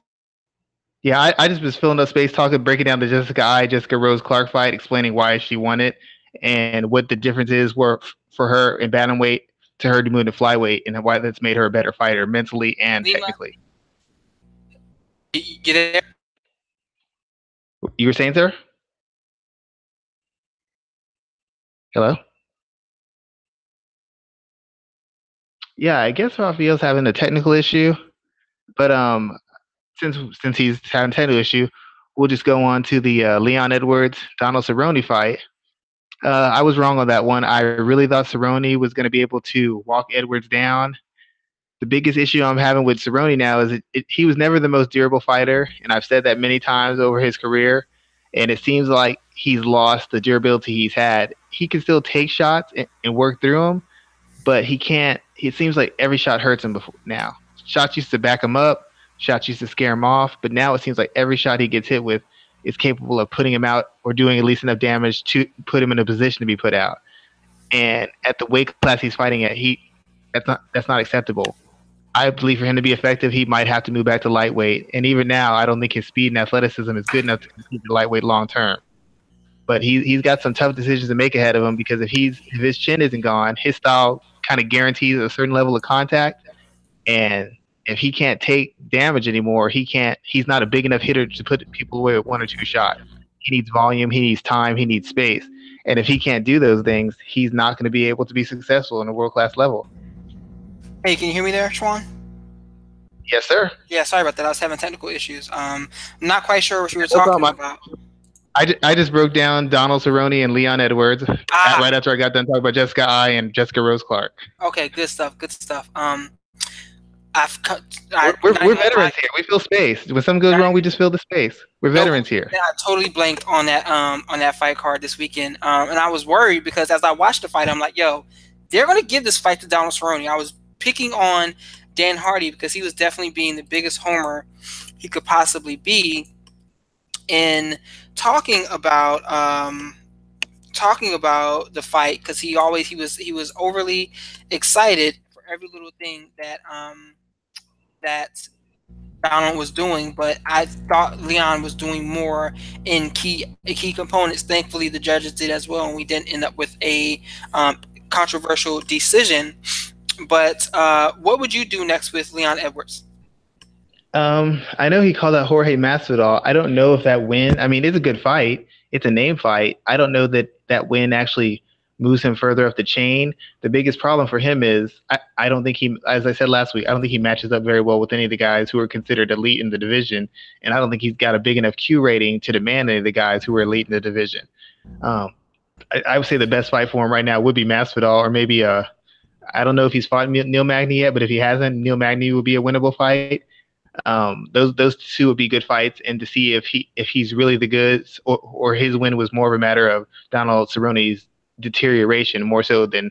Yeah, I, I just was filling up space, talking, breaking down the Jessica Eye, Jessica Rose Clark fight, explaining why she won it and what the differences were for her in bantamweight to her to move to flyweight, and why that's made her a better fighter mentally and technically. Get in there. You were saying, sir? Hello? Yeah, I guess Rafael's having a technical issue, but um, since since he's having a technical issue, we'll just go on to the uh, Leon Edwards, Donald Cerrone fight. Uh, I was wrong on that one. I really thought Cerrone was going to be able to walk Edwards down. The biggest issue I'm having with Cerrone now is it, it, he was never the most durable fighter, and I've said that many times over his career, and it seems like he's lost the durability he's had. He can still take shots and, and work through them, but he can't. It seems like every shot hurts him before now. Shots used to back him up. Shots used to scare him off. But now it seems like every shot he gets hit with is capable of putting him out or doing at least enough damage to put him in a position to be put out. And at the weight class he's fighting at, he that's not that's not acceptable. I believe for him to be effective, he might have to move back to lightweight. And even now, I don't think his speed and athleticism is good enough to keep the lightweight long term. But he, he's got some tough decisions to make ahead of him, because if he's if his chin isn't gone, his style kind of guarantees a certain level of contact. And if he can't take damage anymore, he can't. He's not a big enough hitter to put people away with one or two shots. He needs volume. He needs time. He needs space. And if he can't do those things, he's not going to be able to be successful in a world-class level. Hey, can you hear me there, Schwan? Yes, sir. Yeah, sorry about that. I was having technical issues. Um, I'm not quite sure what you were talking no problem. about. I, I just broke down Donald Cerrone and Leon Edwards ah. right after I got done talking about Jessica Eye and Jessica Rose Clark. Okay, good stuff, good stuff. Um, I've cut. I, we're we're, we're veterans I, here. We feel space. When something goes I, wrong, we just fill the space. We're no, veterans here. I totally blanked on that um on that fight card this weekend, um, and I was worried because as I watched the fight, I'm like, yo, they're gonna give this fight to Donald Cerrone. I was picking on Dan Hardy because he was definitely being the biggest homer he could possibly be. In talking about um, talking about the fight, because he always he was he was overly excited for every little thing that um, that Donald was doing, but I thought Leon was doing more in key key components. Thankfully, the judges did as well, and we didn't end up with a um, controversial decision. But uh, what would you do next with Leon Edwards? Um, I know he called out Jorge Masvidal. I don't know if that win, I mean, it's a good fight. It's a name fight. I don't know that that win actually moves him further up the chain. The biggest problem for him is I, I don't think he, as I said last week, I don't think he matches up very well with any of the guys who are considered elite in the division. And I don't think he's got a big enough Q rating to demand any of the guys who are elite in the division. Um, I, I would say the best fight for him right now would be Masvidal, or maybe a, I don't know if he's fought Neil Magny yet, but if he hasn't, Neil Magny would be a winnable fight. Um, those those two would be good fights, and to see if he if he's really the goods, or or his win was more of a matter of Donald Cerrone's deterioration more so than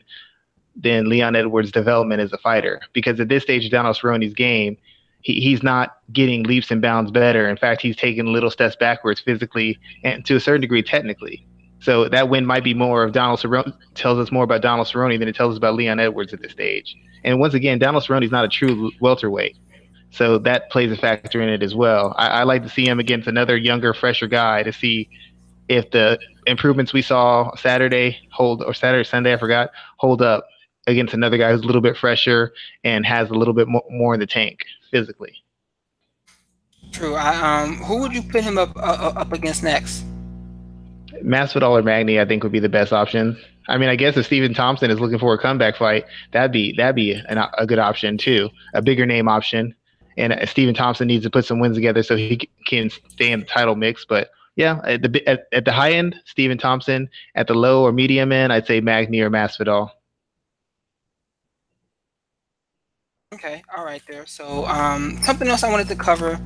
than Leon Edwards' development as a fighter. Because at this stage of Donald Cerrone's game, he, he's not getting leaps and bounds better. In fact, he's taking little steps backwards physically and to a certain degree technically. So that win might be more of Donald Cerrone, tells us more about Donald Cerrone than it tells us about Leon Edwards at this stage. And once again, Donald Cerrone's not a true welterweight. So that plays a factor in it as well. I, I like to see him against another younger, fresher guy to see if the improvements we saw Saturday hold or Saturday, Sunday, I forgot, hold up against another guy who's a little bit fresher and has a little bit mo more in the tank physically. True. I, um, who would you put him up, uh, up against next? Masvidal or Magny, I think, would be the best option. I mean, I guess if Stephen Thompson is looking for a comeback fight, that'd be that'd be an, a good option too, a bigger name option. And uh, Stephen Thompson needs to put some wins together so he can stay in the title mix. But yeah, at the at, at the high end, Stephen Thompson. At the low or medium end, I'd say Magny or Masvidal. Okay, all right there. So um, something else I wanted to cover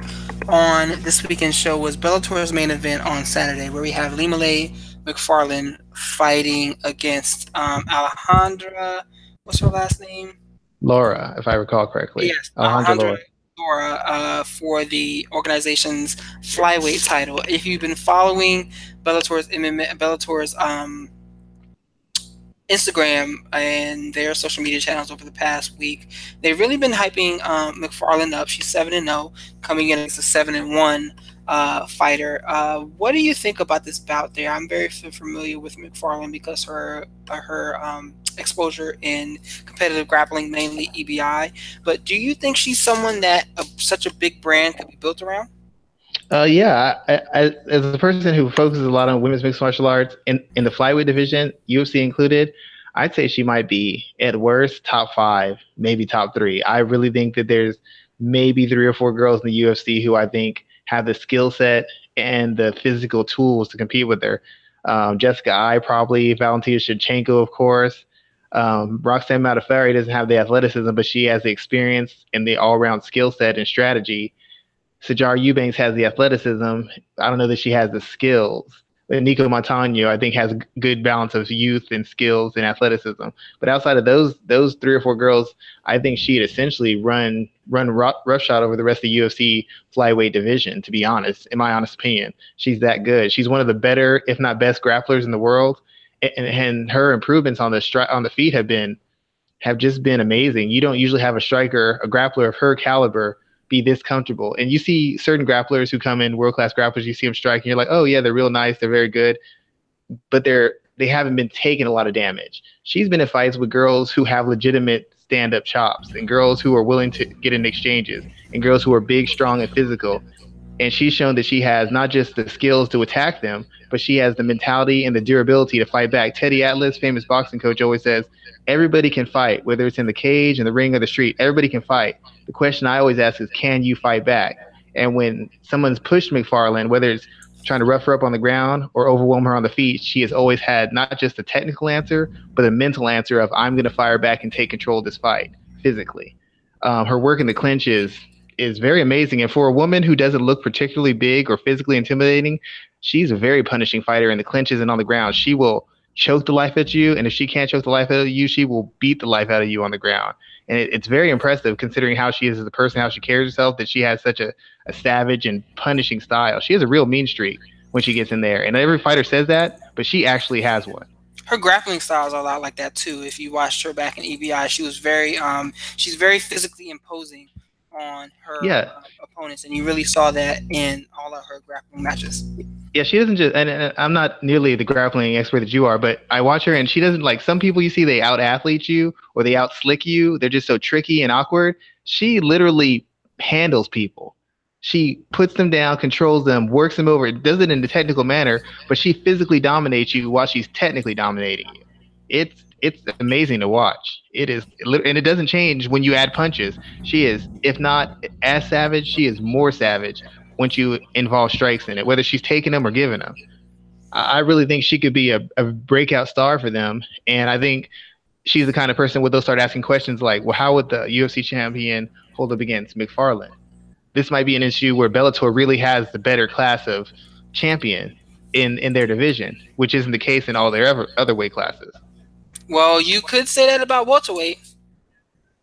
on this weekend's show was Bellator's main event on Saturday, where we have Ilima-Lei Macfarlane fighting against um, Alejandra. What's her last name? Laura, if I recall correctly. Yes, Alejandra Laura. Laura uh, for the organization's flyweight title. If you've been following Bellator's M M A, Bellator's um, Instagram and their social media channels over the past week, they've really been hyping um, Macfarlane up. She's seven and oh, coming in as a seven and one uh, fighter. Uh, what do you think about this bout there? I'm very familiar with Macfarlane because her her um, exposure in competitive grappling, mainly E B I. But do you think she's someone that uh, such a big brand could be built around? Uh, yeah, I, I, as a person who focuses a lot on women's mixed martial arts in, in the flyweight division, U F C included, I'd say she might be at worst top five, maybe top three. I really think that there's maybe three or four girls in the U F C who I think have the skill set and the physical tools to compete with her. Um, Jessica Eye, probably, Valentina Shevchenko, of course. Um, Roxanne Matafari doesn't have the athleticism, but she has the experience and the all-round skill set and strategy. Sajar Eubanks has the athleticism. I don't know that she has the skills. And Nico Montano, I think, has a good balance of youth and skills and athleticism. But outside of those those three or four girls, I think she'd essentially run run roughshod over the rest of the U F C flyweight division, to be honest, in my honest opinion. She's that good. She's one of the better, if not best, grapplers in the world. And, and her improvements on the stri- on the feet have been have just been amazing. You don't usually have a striker, a grappler of her caliber, be this comfortable. And you see certain grapplers who come in, world-class grapplers, you see them strike, and you're like, oh, yeah, they're real nice, they're very good, but they're, they haven't been taking a lot of damage. She's been in fights with girls who have legitimate stand-up chops and girls who are willing to get in exchanges and girls who are big, strong, and physical. And she's shown that she has not just the skills to attack them, but she has the mentality and the durability to fight back. Teddy Atlas, famous boxing coach, always says, everybody can fight, whether it's in the cage, in the ring, or the street. Everybody can fight. The question I always ask is, can you fight back? And when someone's pushed Macfarlane, whether it's trying to rough her up on the ground or overwhelm her on the feet, she has always had not just a technical answer, but a mental answer of, I'm going to fire back and take control of this fight physically. Um, her work in the clinch is is very amazing. And for a woman who doesn't look particularly big or physically intimidating, she's a very punishing fighter in the clinches and on the ground. She will choke the life at you. And if she can't choke the life out of you, she will beat the life out of you on the ground. And it, it's very impressive considering how she is as a person, how she carries herself, that she has such a, a savage and punishing style. She has a real mean streak when she gets in there. And every fighter says that, but she actually has one. Her grappling styles are a lot like that too. If you watched her back in E B I, she was very, um, she's very physically imposing on her yeah. uh, opponents, and you really saw that in all of her grappling matches. Yeah, she doesn't just, and, and I'm not nearly the grappling expert that you are, but I watch her, and she doesn't, like some people you see, they out-athlete you, or they out-slick you, they're just so tricky and awkward. She literally handles people. She puts them down, controls them, works them over, does it in a technical manner, but she physically dominates you while she's technically dominating you. It's It's amazing to watch. It is, and it doesn't change when you add punches. She is, if not as savage, she is more savage once you involve strikes in it, whether she's taking them or giving them. I really think she could be a, a breakout star for them, and I think she's the kind of person where they'll start asking questions like, well, how would the U F C champion hold up against Macfarlane? This might be an issue where Bellator really has the better class of champion in, in their division, which isn't the case in all their other, other weight classes. Well, you could say that about welterweight.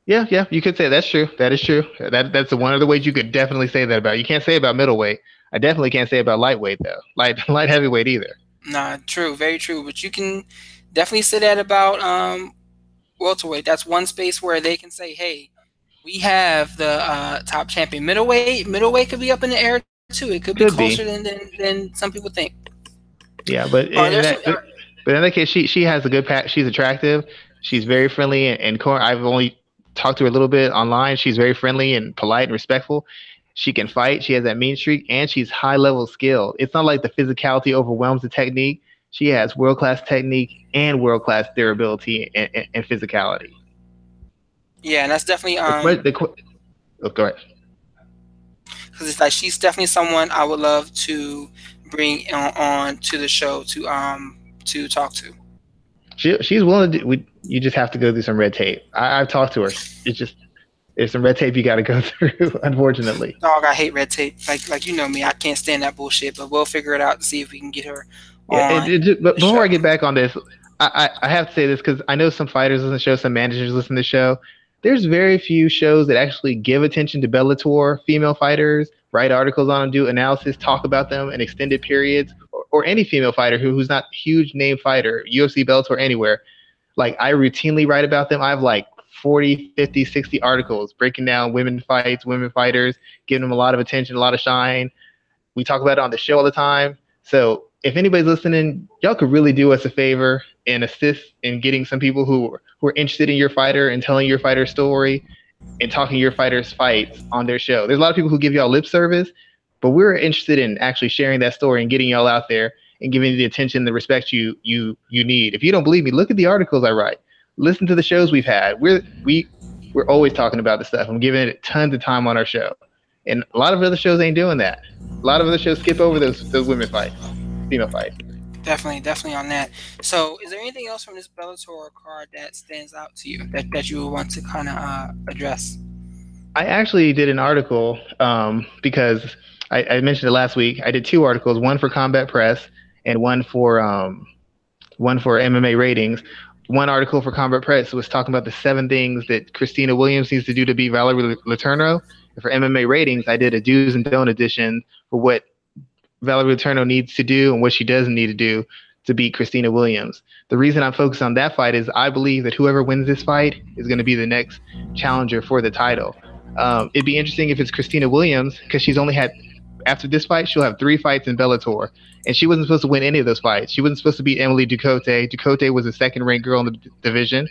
Yeah, yeah, you could say that's true. That is true. That that's one of the ways you could definitely say that about. You can't say about middleweight. I definitely can't say about lightweight though. Light light heavyweight either. Nah, true, very true. But you can definitely say that about um, welterweight. That's one space where they can say, "Hey, we have the uh, top champion middleweight. Middleweight could be up in the air too. It could, could be closer be. Than, than than some people think. Yeah, but in, in that, some, but in that case, she she has a good pack. She's attractive. She's very friendly and, and core. I've only talked to her a little bit online. She's very friendly and polite and respectful. She can fight. She has that mean streak, and she's high level skill. It's not like the physicality overwhelms the technique. She has world class technique and world class durability and, and, and physicality. Yeah, and that's definitely um. The, the, oh, go ahead. Because it's like she's definitely someone I would love to bring on, on to the show to um to talk to. She she's willing to. Do, we you just have to go through some red tape. I, I've talked to her. It's just. There's some red tape you got to go through, unfortunately. Dog, I hate red tape. Like, like you know me, I can't stand that bullshit. But we'll figure it out to see if we can get her. Yeah, on it, it just, but before show. I get back on this, I, I, I have to say this because I know some fighters listen to the show, some managers listen to the show. There's very few shows that actually give attention to Bellator female fighters, write articles on them, do analysis, talk about them in extended periods, or, or any female fighter who who's not a huge name fighter, U F C, Bellator, anywhere. Like I routinely write about them. I've like. forty, fifty, sixty articles breaking down women fights, women fighters, giving them a lot of attention, a lot of shine. We talk about it on the show all the time. So if anybody's listening, y'all could really do us a favor and assist in getting some people who, who are interested in your fighter and telling your fighter's story and talking your fighter's fights on their show. There's a lot of people who give y'all lip service, but we're interested in actually sharing that story and getting y'all out there and giving you the attention, the respect you you you need. If you don't believe me, look at the articles I write. Listen to the shows we've had. We're we we're always talking about this stuff. I'm giving it tons of time on our show, and a lot of other shows ain't doing that. A lot of other shows skip over those those women fights, female fights. Definitely, definitely on that. So, is there anything else from this Bellator card that stands out to you that that you would want to kind of uh, address? I actually did an article um, because I, I mentioned it last week. I did two articles: one for Combat Press and one for um, one for M M A Ratings. One article for Combat Press was talking about the seven things that Christina Williams needs to do to beat Valerie Letourneau. And for M M A Ratings, I did a do's and don'ts edition for what Valerie Letourneau needs to do and what she doesn't need to do to beat Christina Williams. The reason I'm focused on that fight is I believe that whoever wins this fight is going to be the next challenger for the title. Um, it'd be interesting if it's Christina Williams because she's only had, after this fight, she'll have three fights in Bellator. And she wasn't supposed to win any of those fights. She wasn't supposed to beat Emily Ducote. Ducote was the second-ranked girl in the d- division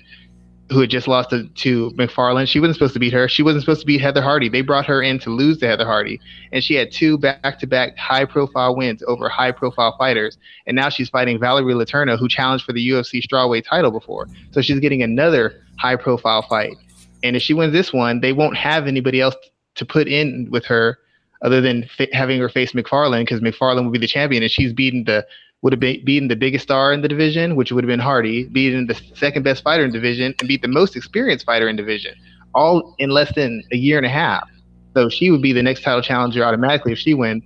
who had just lost to, to Macfarlane. She wasn't supposed to beat her. She wasn't supposed to beat Heather Hardy. They brought her in to lose to Heather Hardy. And she had two back-to-back high-profile wins over high-profile fighters. And now she's fighting Valerie Letourneau, who challenged for the U F C strawweight title before. So she's getting another high-profile fight. And if she wins this one, they won't have anybody else t- to put in with her other than f- having her face Macfarlane, because Macfarlane would be the champion, and she's beaten the would have be- beaten the biggest star in the division, which would have been Hardy, beaten the second best fighter in division, and beat the most experienced fighter in division, all in less than a year and a half. So she would be the next title challenger automatically if she wins.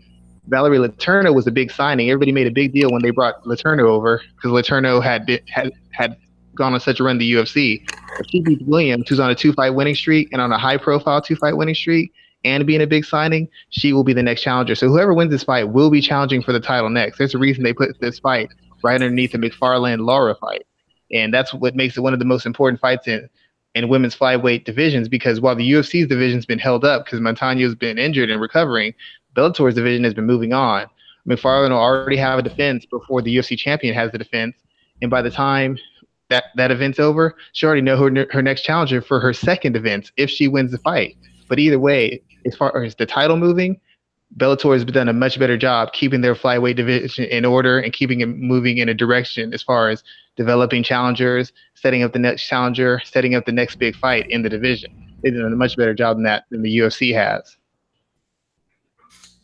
Valerie Letourneau was a big signing. Everybody made a big deal when they brought Letourneau over because Letourneau had, been, had had gone on such a run to the U F C. If she beats Williams, who's on a two-fight winning streak and on a high-profile two-fight winning streak, and being a big signing, she will be the next challenger. So whoever wins this fight will be challenging for the title next. There's a reason they put this fight right underneath the Macfarlane-Lara fight. And that's what makes it one of the most important fights in, in women's flyweight divisions, because while the U F C's division's been held up because Montaño's been injured and recovering, Bellator's division has been moving on. Macfarlane will already have a defense before the U F C champion has the defense. And by the time that, that event's over, she already knows her, her next challenger for her second event if she wins the fight. But either way, as far as the title moving, Bellator has done a much better job keeping their flyweight division in order and keeping it moving in a direction as far as developing challengers, setting up the next challenger, setting up the next big fight in the division. They've done a much better job than that than the U F C has.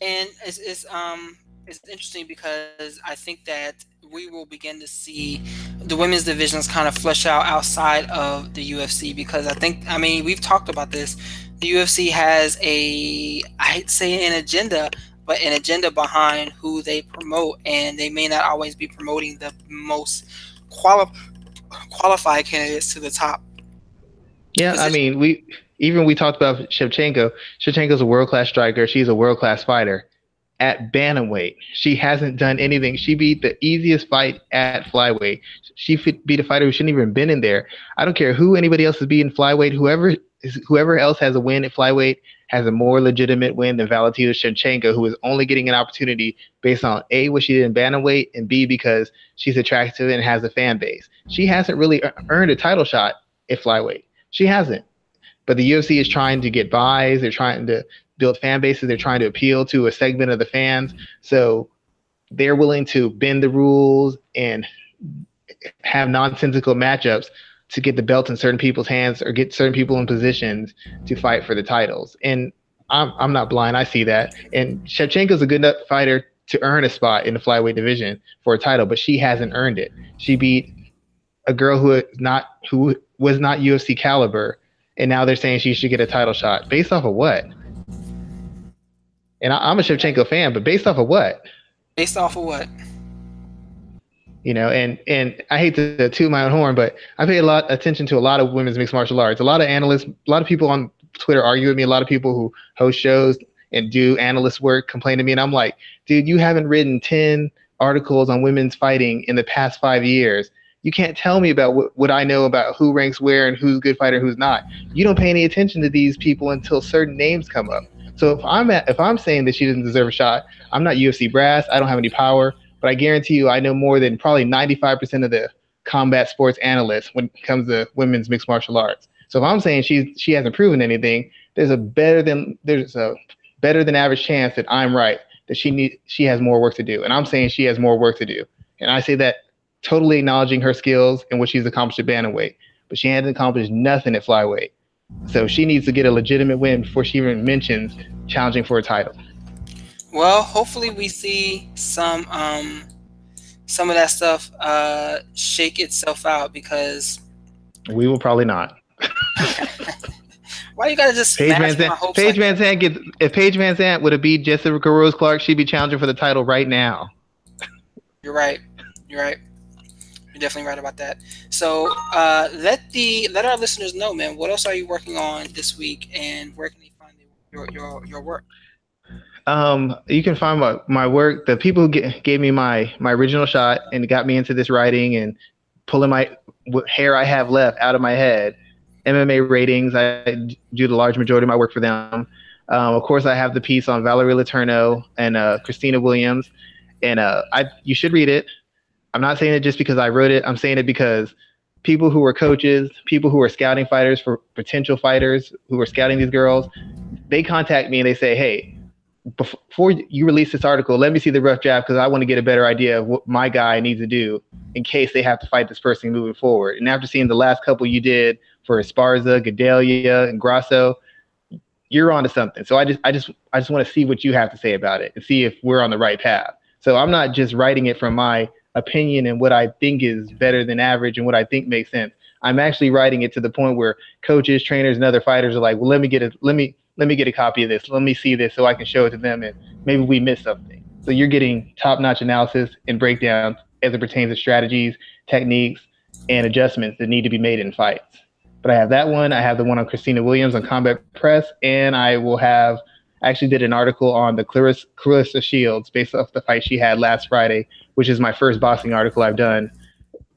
And it's, it's, um, it's interesting because I think that we will begin to see the women's divisions kind of flesh out outside of the U F C because I think, I mean, we've talked about this. The U F C has a, I'd say an agenda, but an agenda behind who they promote, and they may not always be promoting the most quali- qualified candidates to the top. Yeah, position. I mean, we even we talked about Shevchenko. Shevchenko's a world-class striker. She's a world-class fighter. At bantamweight, she hasn't done anything. She beat the easiest fight at flyweight. She beat a fighter who shouldn't even been in there. I don't care who anybody else is beating flyweight. Whoever whoever else has a win at flyweight has a more legitimate win than Valentina Shevchenko, who is only getting an opportunity based on A, what she did in bantamweight, and B, because she's attractive and has a fan base. She hasn't really earned a title shot at flyweight. She hasn't. But the U F C is trying to get buys. They're trying to build fan bases. They're trying to appeal to a segment of the fans. So they're willing to bend the rules and have nonsensical matchups to get the belt in certain people's hands or get certain people in positions to fight for the titles. And I'm I'm not blind. I see that. And Shevchenko's a good enough fighter to earn a spot in the flyweight division for a title, but she hasn't earned it. She beat a girl who not who was not U F C caliber, and now they're saying she should get a title shot. Based off of what? And I, I'm a Shevchenko fan, but based off of what? Based off of what? You know, and, and I hate to, to toot my own horn, but I pay a lot attention to a lot of women's mixed martial arts. A lot of analysts, a lot of people on Twitter argue with me. A lot of people who host shows and do analyst work complain to me. And I'm like, dude, you haven't written ten articles on women's fighting in the past five years. You can't tell me about what, what I know about who ranks where and who's a good fighter, who's not. You don't pay any attention to these people until certain names come up. So if I'm at, if I'm saying that she doesn't deserve a shot, I'm not U F C brass. I don't have any power. But I guarantee you, I know more than probably ninety-five percent of the combat sports analysts when it comes to women's mixed martial arts. So if I'm saying she she hasn't proven anything, there's a better than there's a better than average chance that I'm right, that she need she has more work to do. And I'm saying she has more work to do. And I say that totally acknowledging her skills and what she's accomplished at bantamweight, but she hasn't accomplished nothing at flyweight. So she needs to get a legitimate win before she even mentions challenging for a title. Well, hopefully we see some um, some of that stuff uh, shake itself out, because we will probably not. Why you gotta just Paige smash Van Zandt, my hopes? Paige like Van Zandt gets, if Paige Van Zandt would have beat Jessica Rose Clark, she'd be challenging for the title right now. You're right. You're right. You're definitely right about that. So uh, let the let our listeners know, man. What else are you working on this week, and where can they find your your your work? Um, you can find my, my work. The people who get, gave me my, my original shot and got me into this writing and pulling my what hair I have left out of my head, M M A Ratings, I do the large majority of my work for them. Um, of course, I have the piece on Valerie Letourneau and uh, Christina Williams, and uh, I you should read it. I'm not saying it just because I wrote it. I'm saying it because people who are coaches, people who are scouting fighters for potential fighters who are scouting these girls, they contact me and they say, hey, before you release this article, let me see the rough draft, because I want to get a better idea of what my guy needs to do in case they have to fight this person moving forward. And after seeing the last couple you did for Esparza, Gedalia, and Grasso, you're on to something. So I just I just I just want to see what you have to say about it and see if we're on the right path. So I'm not just writing it from my opinion and what I think is better than average and what I think makes sense. I'm actually writing it to the point where coaches, trainers, and other fighters are like, well, let me get a let me let me get a copy of this. Let me see this so I can show it to them, and maybe we missed something. So you're getting top-notch analysis and breakdowns as it pertains to strategies, techniques, and adjustments that need to be made in fights. But I have that one. I have the one on Christina Williams on Combat Press, and I will have I actually did an article on the Clarissa, Clarissa Shields based off the fight she had last Friday, which is my first boxing article I've done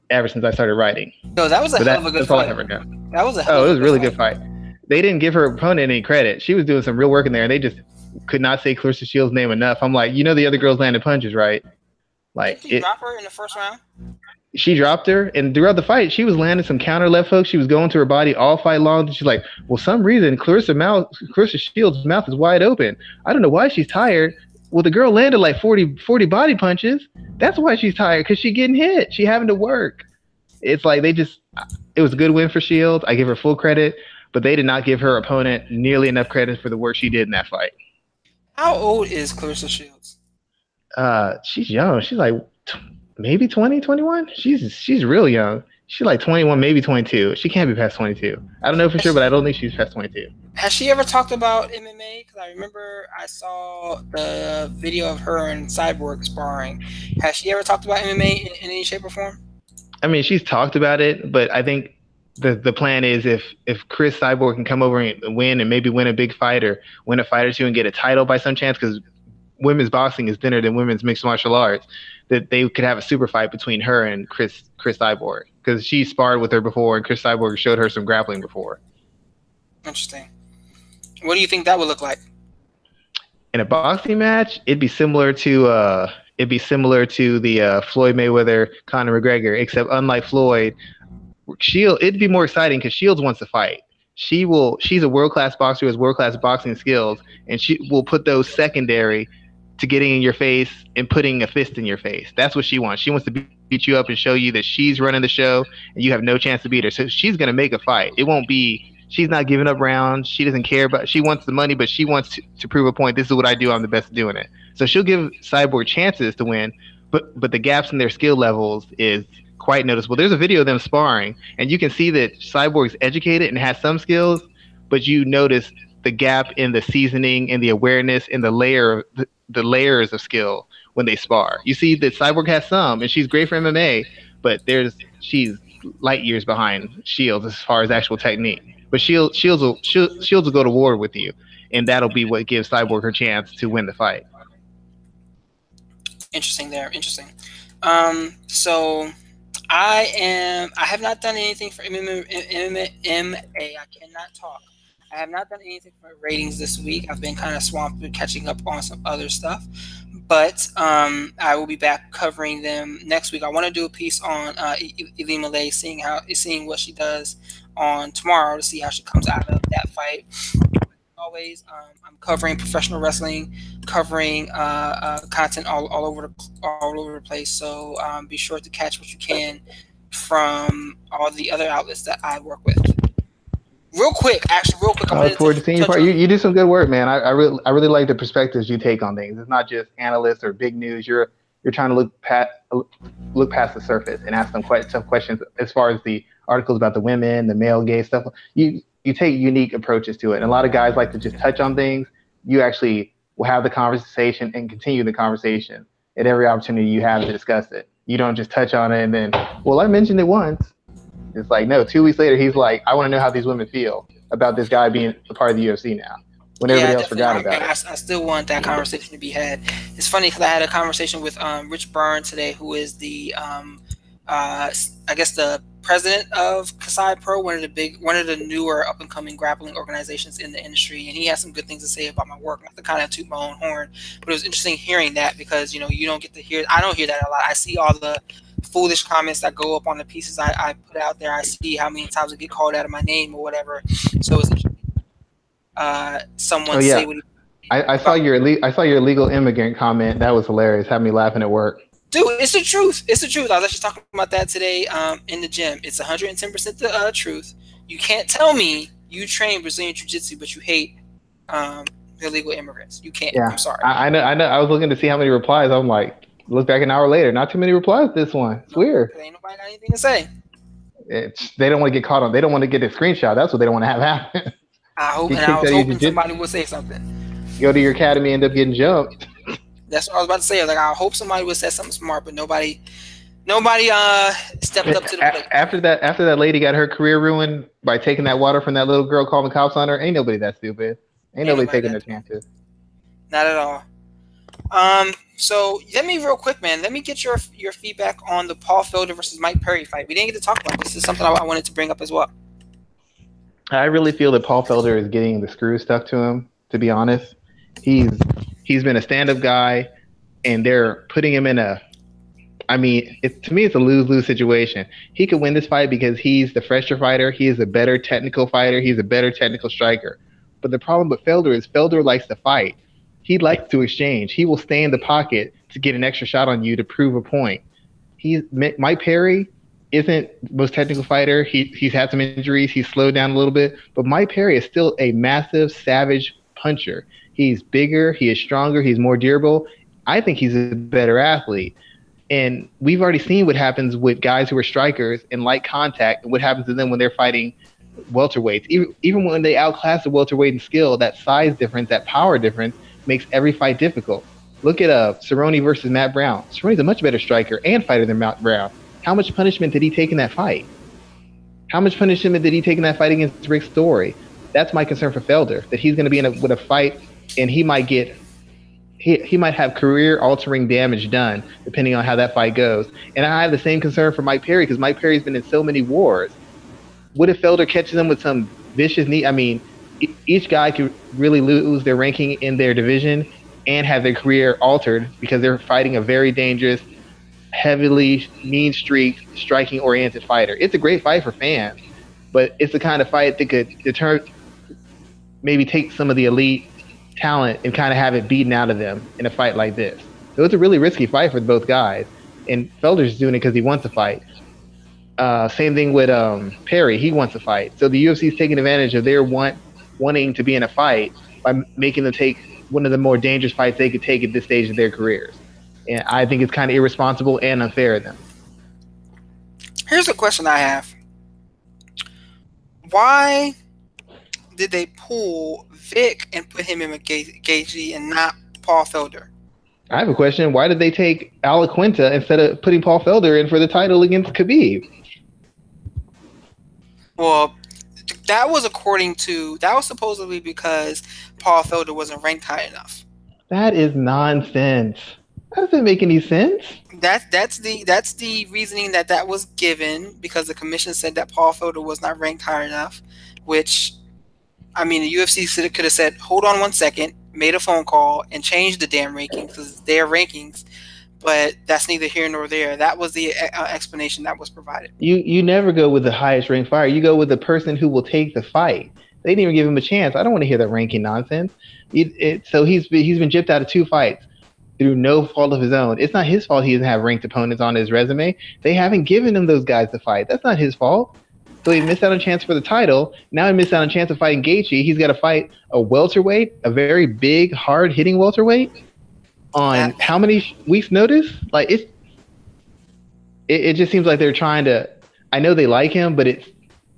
ever since I started writing. No, that was a so hell that, of a good that's fight. That's all I ever done. That was a hell oh, of a it was a really good fight. fight. They didn't give her opponent any credit. She was doing some real work in there, and they just could not say Clarissa Shields' name enough. I'm like, you know, the other girls landed punches, right? Like, did she it, drop her in the first round? She dropped her, and throughout the fight, she was landing some counter left hooks. She was going to her body all fight long. She's like, well, some reason Clarissa mouth, Clarissa Shields' mouth is wide open. I don't know why she's tired. Well, the girl landed like forty, forty body punches. That's why she's tired, because she getting hit. She having to work. It's like they just – it was a good win for Shields. I give her full credit. But they did not give her opponent nearly enough credit for the work she did in that fight. How old is Clarissa Shields? Uh, she's young. She's like t- maybe twenty, twenty-one. She's she's real young. She's like twenty-one, maybe twenty-two. She can't be past twenty-two. I don't know for sure, but I don't think she's past twenty-two. Has she ever talked about M M A? Because I remember I saw the video of her and Cyborg sparring. Has she ever talked about M M A in, in any shape or form? I mean, she's talked about it, but I think The the plan is if if Chris Cyborg can come over and win and maybe win a big fight or win a fight or two and get a title by some chance, because women's boxing is thinner than women's mixed martial arts, that they could have a super fight between her and Chris Chris Cyborg, because she sparred with her before and Chris Cyborg showed her some grappling before. Interesting. What do you think that would look like? In a boxing match, it'd be similar to uh, it'd be similar to the uh, Floyd Mayweather Conor McGregor, except unlike Floyd, Shield it'd be more exciting because Shields wants to fight. She will. She's a world class boxer who has world class boxing skills, and she will put those secondary to getting in your face and putting a fist in your face. That's what she wants. She wants to beat you up and show you that she's running the show and you have no chance to beat her. So she's going to make a fight. It won't be, she's not giving up rounds. She doesn't care about, she wants the money, but she wants to, to prove a point. This is what I do. I'm the best at doing it. So she'll give Cyborg chances to win, but, but the gaps in their skill levels is quite noticeable. There's a video of them sparring and you can see that Cyborg's educated and has some skills, but you notice the gap in the seasoning and the awareness and the layer of the, the layers of skill when they spar. You see that Cyborg has some, and she's great for M M A, but there's she's light years behind Shields as far as actual technique. But Shields Shields will Shields will go to war with you, and that'll be what gives Cyborg her chance to win the fight. Interesting there, interesting. Um, so I am I have not done anything for M M A. I cannot talk. I have not done anything for ratings this week. I've been kind of swamped with catching up on some other stuff, but um, I will be back covering them next week. I want to do a piece on uh, Ilima-Lei, seeing how, seeing what she does on tomorrow to see how she comes out of that fight. Always, um, I'm covering professional wrestling, covering uh, uh, content all, all over the all over the place. So um, be sure to catch what you can from all the other outlets that I work with. Real quick, actually, real quick. I look forward to seeing you. You, you do some good work, man. I, I really, I really like the perspectives you take on things. It's not just analysts or big news. You're, you're trying to look past, look past the surface and ask some quite tough questions as far as the articles about the women, the male, gay stuff. You, you take unique approaches to it. And a lot of guys like to just touch on things. You actually will have the conversation and continue the conversation at every opportunity you have to discuss it. You don't just touch on it and then, well, I mentioned it once. It's like, no, two weeks later, he's like, I want to know how these women feel about this guy being a part of the U F C now, when everybody yeah, else forgot I, about I, it. I still want that conversation to be had. It's funny because I had a conversation with um, Rich Byrne today, who is the, um, uh, I guess, the president of Kasai Pro, one of the big, one of the newer up-and-coming grappling organizations in the industry, and he has some good things to say about my work. Not to kind of toot my own horn, but it was interesting hearing that because, you know, you don't get to hear, I don't hear that a lot. I see all the foolish comments that go up on the pieces I, I put out there. I see how many times I get called out of my name or whatever. So it's uh, someone oh, yeah. say what he, I, I saw your I saw your illegal immigrant comment. That was hilarious. Had me laughing at work. Dude, it's the truth. It's the truth. I was actually talking about that today um, in the gym. It's one hundred ten percent the uh, truth. You can't tell me you train Brazilian Jiu-Jitsu, but you hate um, illegal immigrants. You can't. Yeah. I'm sorry. I, I know. I know. I was looking to see how many replies. I'm like, look back an hour later. Not too many replies this one. It's weird. Ain't nobody got anything to say. It's, they don't want to get caught on. They don't want to get a screenshot. That's what they don't want to have happen. I hope, and I was hoping somebody would say something. Go to your academy, end up getting jumped. That's what I was about to say. I was like, I hope somebody would say something smart, but nobody, nobody uh, stepped up to the plate. After that, after that lady got her career ruined by taking that water from that little girl, calling the cops on her, ain't nobody that stupid. Ain't, ain't nobody taking their chances. Not at all. Um. So let me real quick, man. Let me get your your feedback on the Paul Felder versus Mike Perry fight. We didn't get to talk about this. This is something I, I wanted to bring up as well. I really feel that Paul Felder is getting the screws stuck to him. To be honest, he's he's been a stand-up guy, and they're putting him in a. I mean, it, to me, it's a lose-lose situation. He could win this fight because he's the fresher fighter. He is a better technical fighter. He's a better technical striker. But the problem with Felder is Felder likes to fight. He likes to exchange. He will stay in the pocket to get an extra shot on you to prove a point. He's, Mike Perry isn't the most technical fighter. He, he's had some injuries. He's slowed down a little bit. But Mike Perry is still a massive, savage puncher. He's bigger. He is stronger. He's more durable. I think he's a better athlete. And we've already seen what happens with guys who are strikers and like contact and what happens to them when they're fighting welterweights. Even, even when they outclass the welterweight in skill, that size difference, that power difference, makes every fight difficult. Look at uh, Cerrone versus Matt Brown. Cerrone's a much better striker and fighter than Matt Brown. How much punishment did he take in that fight? How much punishment did he take in that fight against Rick Story? That's my concern for Felder, that he's going to be in a, with a fight and he might get, he, he might have career-altering damage done depending on how that fight goes. And I have the same concern for Mike Perry because Mike Perry's been in so many wars. What if Felder catches him with some vicious knee? I mean, each guy could really lose their ranking in their division and have their career altered because they're fighting a very dangerous, heavily mean-streaked, striking-oriented fighter. It's a great fight for fans, but it's the kind of fight that could deter, maybe take some of the elite talent and kind of have it beaten out of them in a fight like this. So it's a really risky fight for both guys, and Felder's doing it because he wants to fight. Uh, same thing with um, Perry. He wants to fight. So the U F C's taking advantage of their want, wanting to be in a fight by making them take one of the more dangerous fights they could take at this stage of their careers. And I think it's kind of irresponsible and unfair of them. Here's a question I have. Why did they pull Vic and put him in with Gaethje and not Paul Felder? I have a question. Why did they take Alaquinta instead of putting Paul Felder in for the title against Khabib? Well, that was according to that was supposedly because Paul Felder wasn't ranked high enough. That is nonsense. That doesn't make any sense. That's that's the that's the reasoning that that was given, because the commission said that Paul Felder was not ranked high enough. Which, I mean, the U F C could have said, "Hold on one second," made a phone call and changed the damn rankings because their rankings. But that's neither here nor there. That was the uh, explanation that was provided. You you never go with the highest ranked fighter. You go with the person who will take the fight. They didn't even give him a chance. I don't want to hear that ranking nonsense. It, it, so he's he's been gypped out of two fights through no fault of his own. It's not his fault he doesn't have ranked opponents on his resume. They haven't given him those guys to fight. That's not his fault. So he missed out on a chance for the title. Now he missed out on a chance of fighting Gaethje. He's got to fight a welterweight, a very big, hard-hitting welterweight, on how many weeks' notice? Like it's, it, it just seems like they're trying to. I know they like him, but it's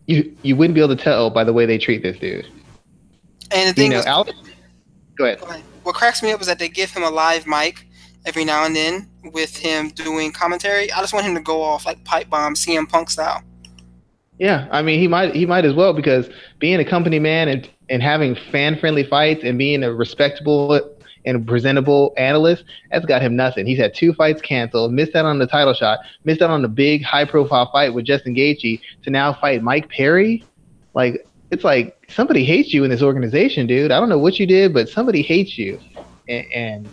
you. You wouldn't be able to tell by the way they treat this dude. And the thing, you know, is, Alex, go ahead. go ahead. What cracks me up is that they give him a live mic every now and then with him doing commentary. I just want him to go off like pipe bomb, C M Punk style. Yeah, I mean, he might he might as well, because being a company man and, and having fan-friendly fights and being a respectable and presentable analyst, that's got him nothing. He's had two fights canceled, missed out on the title shot, missed out on the big high-profile fight with Justin Gaethje to now fight Mike Perry. Like, it's like somebody hates you in this organization, dude. I don't know what you did, but somebody hates you. And, and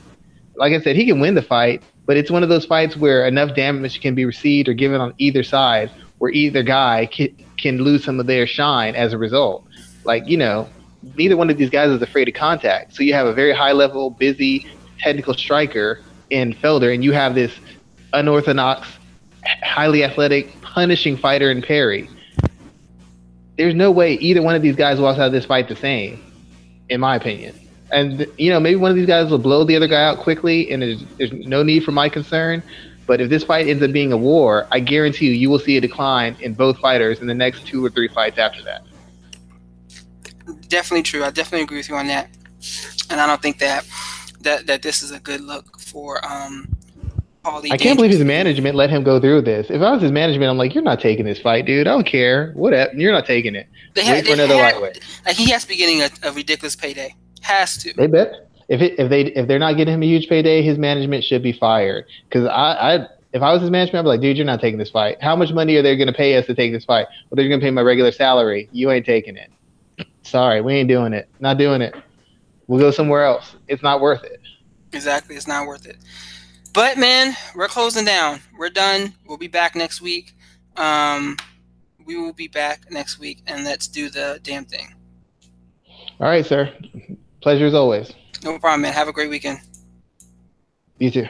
like I said, he can win the fight, but it's one of those fights where enough damage can be received or given on either side, where either guy can, can lose some of their shine as a result. Like, you know, neither one of these guys is afraid of contact. So you have a very high-level, busy, technical striker in Felder, and you have this unorthodox, highly athletic, punishing fighter in Perry. There's no way either one of these guys walks out of this fight the same, in my opinion. And, you know, maybe one of these guys will blow the other guy out quickly, and there's, there's no need for my concern. But if this fight ends up being a war, I guarantee you, you will see a decline in both fighters in the next two or three fights after that. Definitely true. I definitely agree with you on that. And I don't think that that, that this is a good look for um, Paulie Dangerous. I can't believe his management let him go through this. If I was his management, I'm like, you're not taking this fight, dude. I don't care. Whatever. You're not taking it. They ha- Wait for they another ha- lightweight. Like, he has to be getting a, a ridiculous payday. Has to. They bet. If it, if they if they're not getting him a huge payday, his management should be fired. Because I, I if I was his management, I'd be like, dude, you're not taking this fight. How much money are they going to pay us to take this fight? Well, they're going to pay my regular salary. You ain't taking it. Sorry, we ain't doing it. Not doing it. We'll go somewhere else. It's not worth it. Exactly, it's not worth it. But man, we're closing down. We're done. We'll be back next week. Um, we will be back next week, and let's do the damn thing. All right, sir. Pleasure as always. No problem, man. Have a great weekend. You too.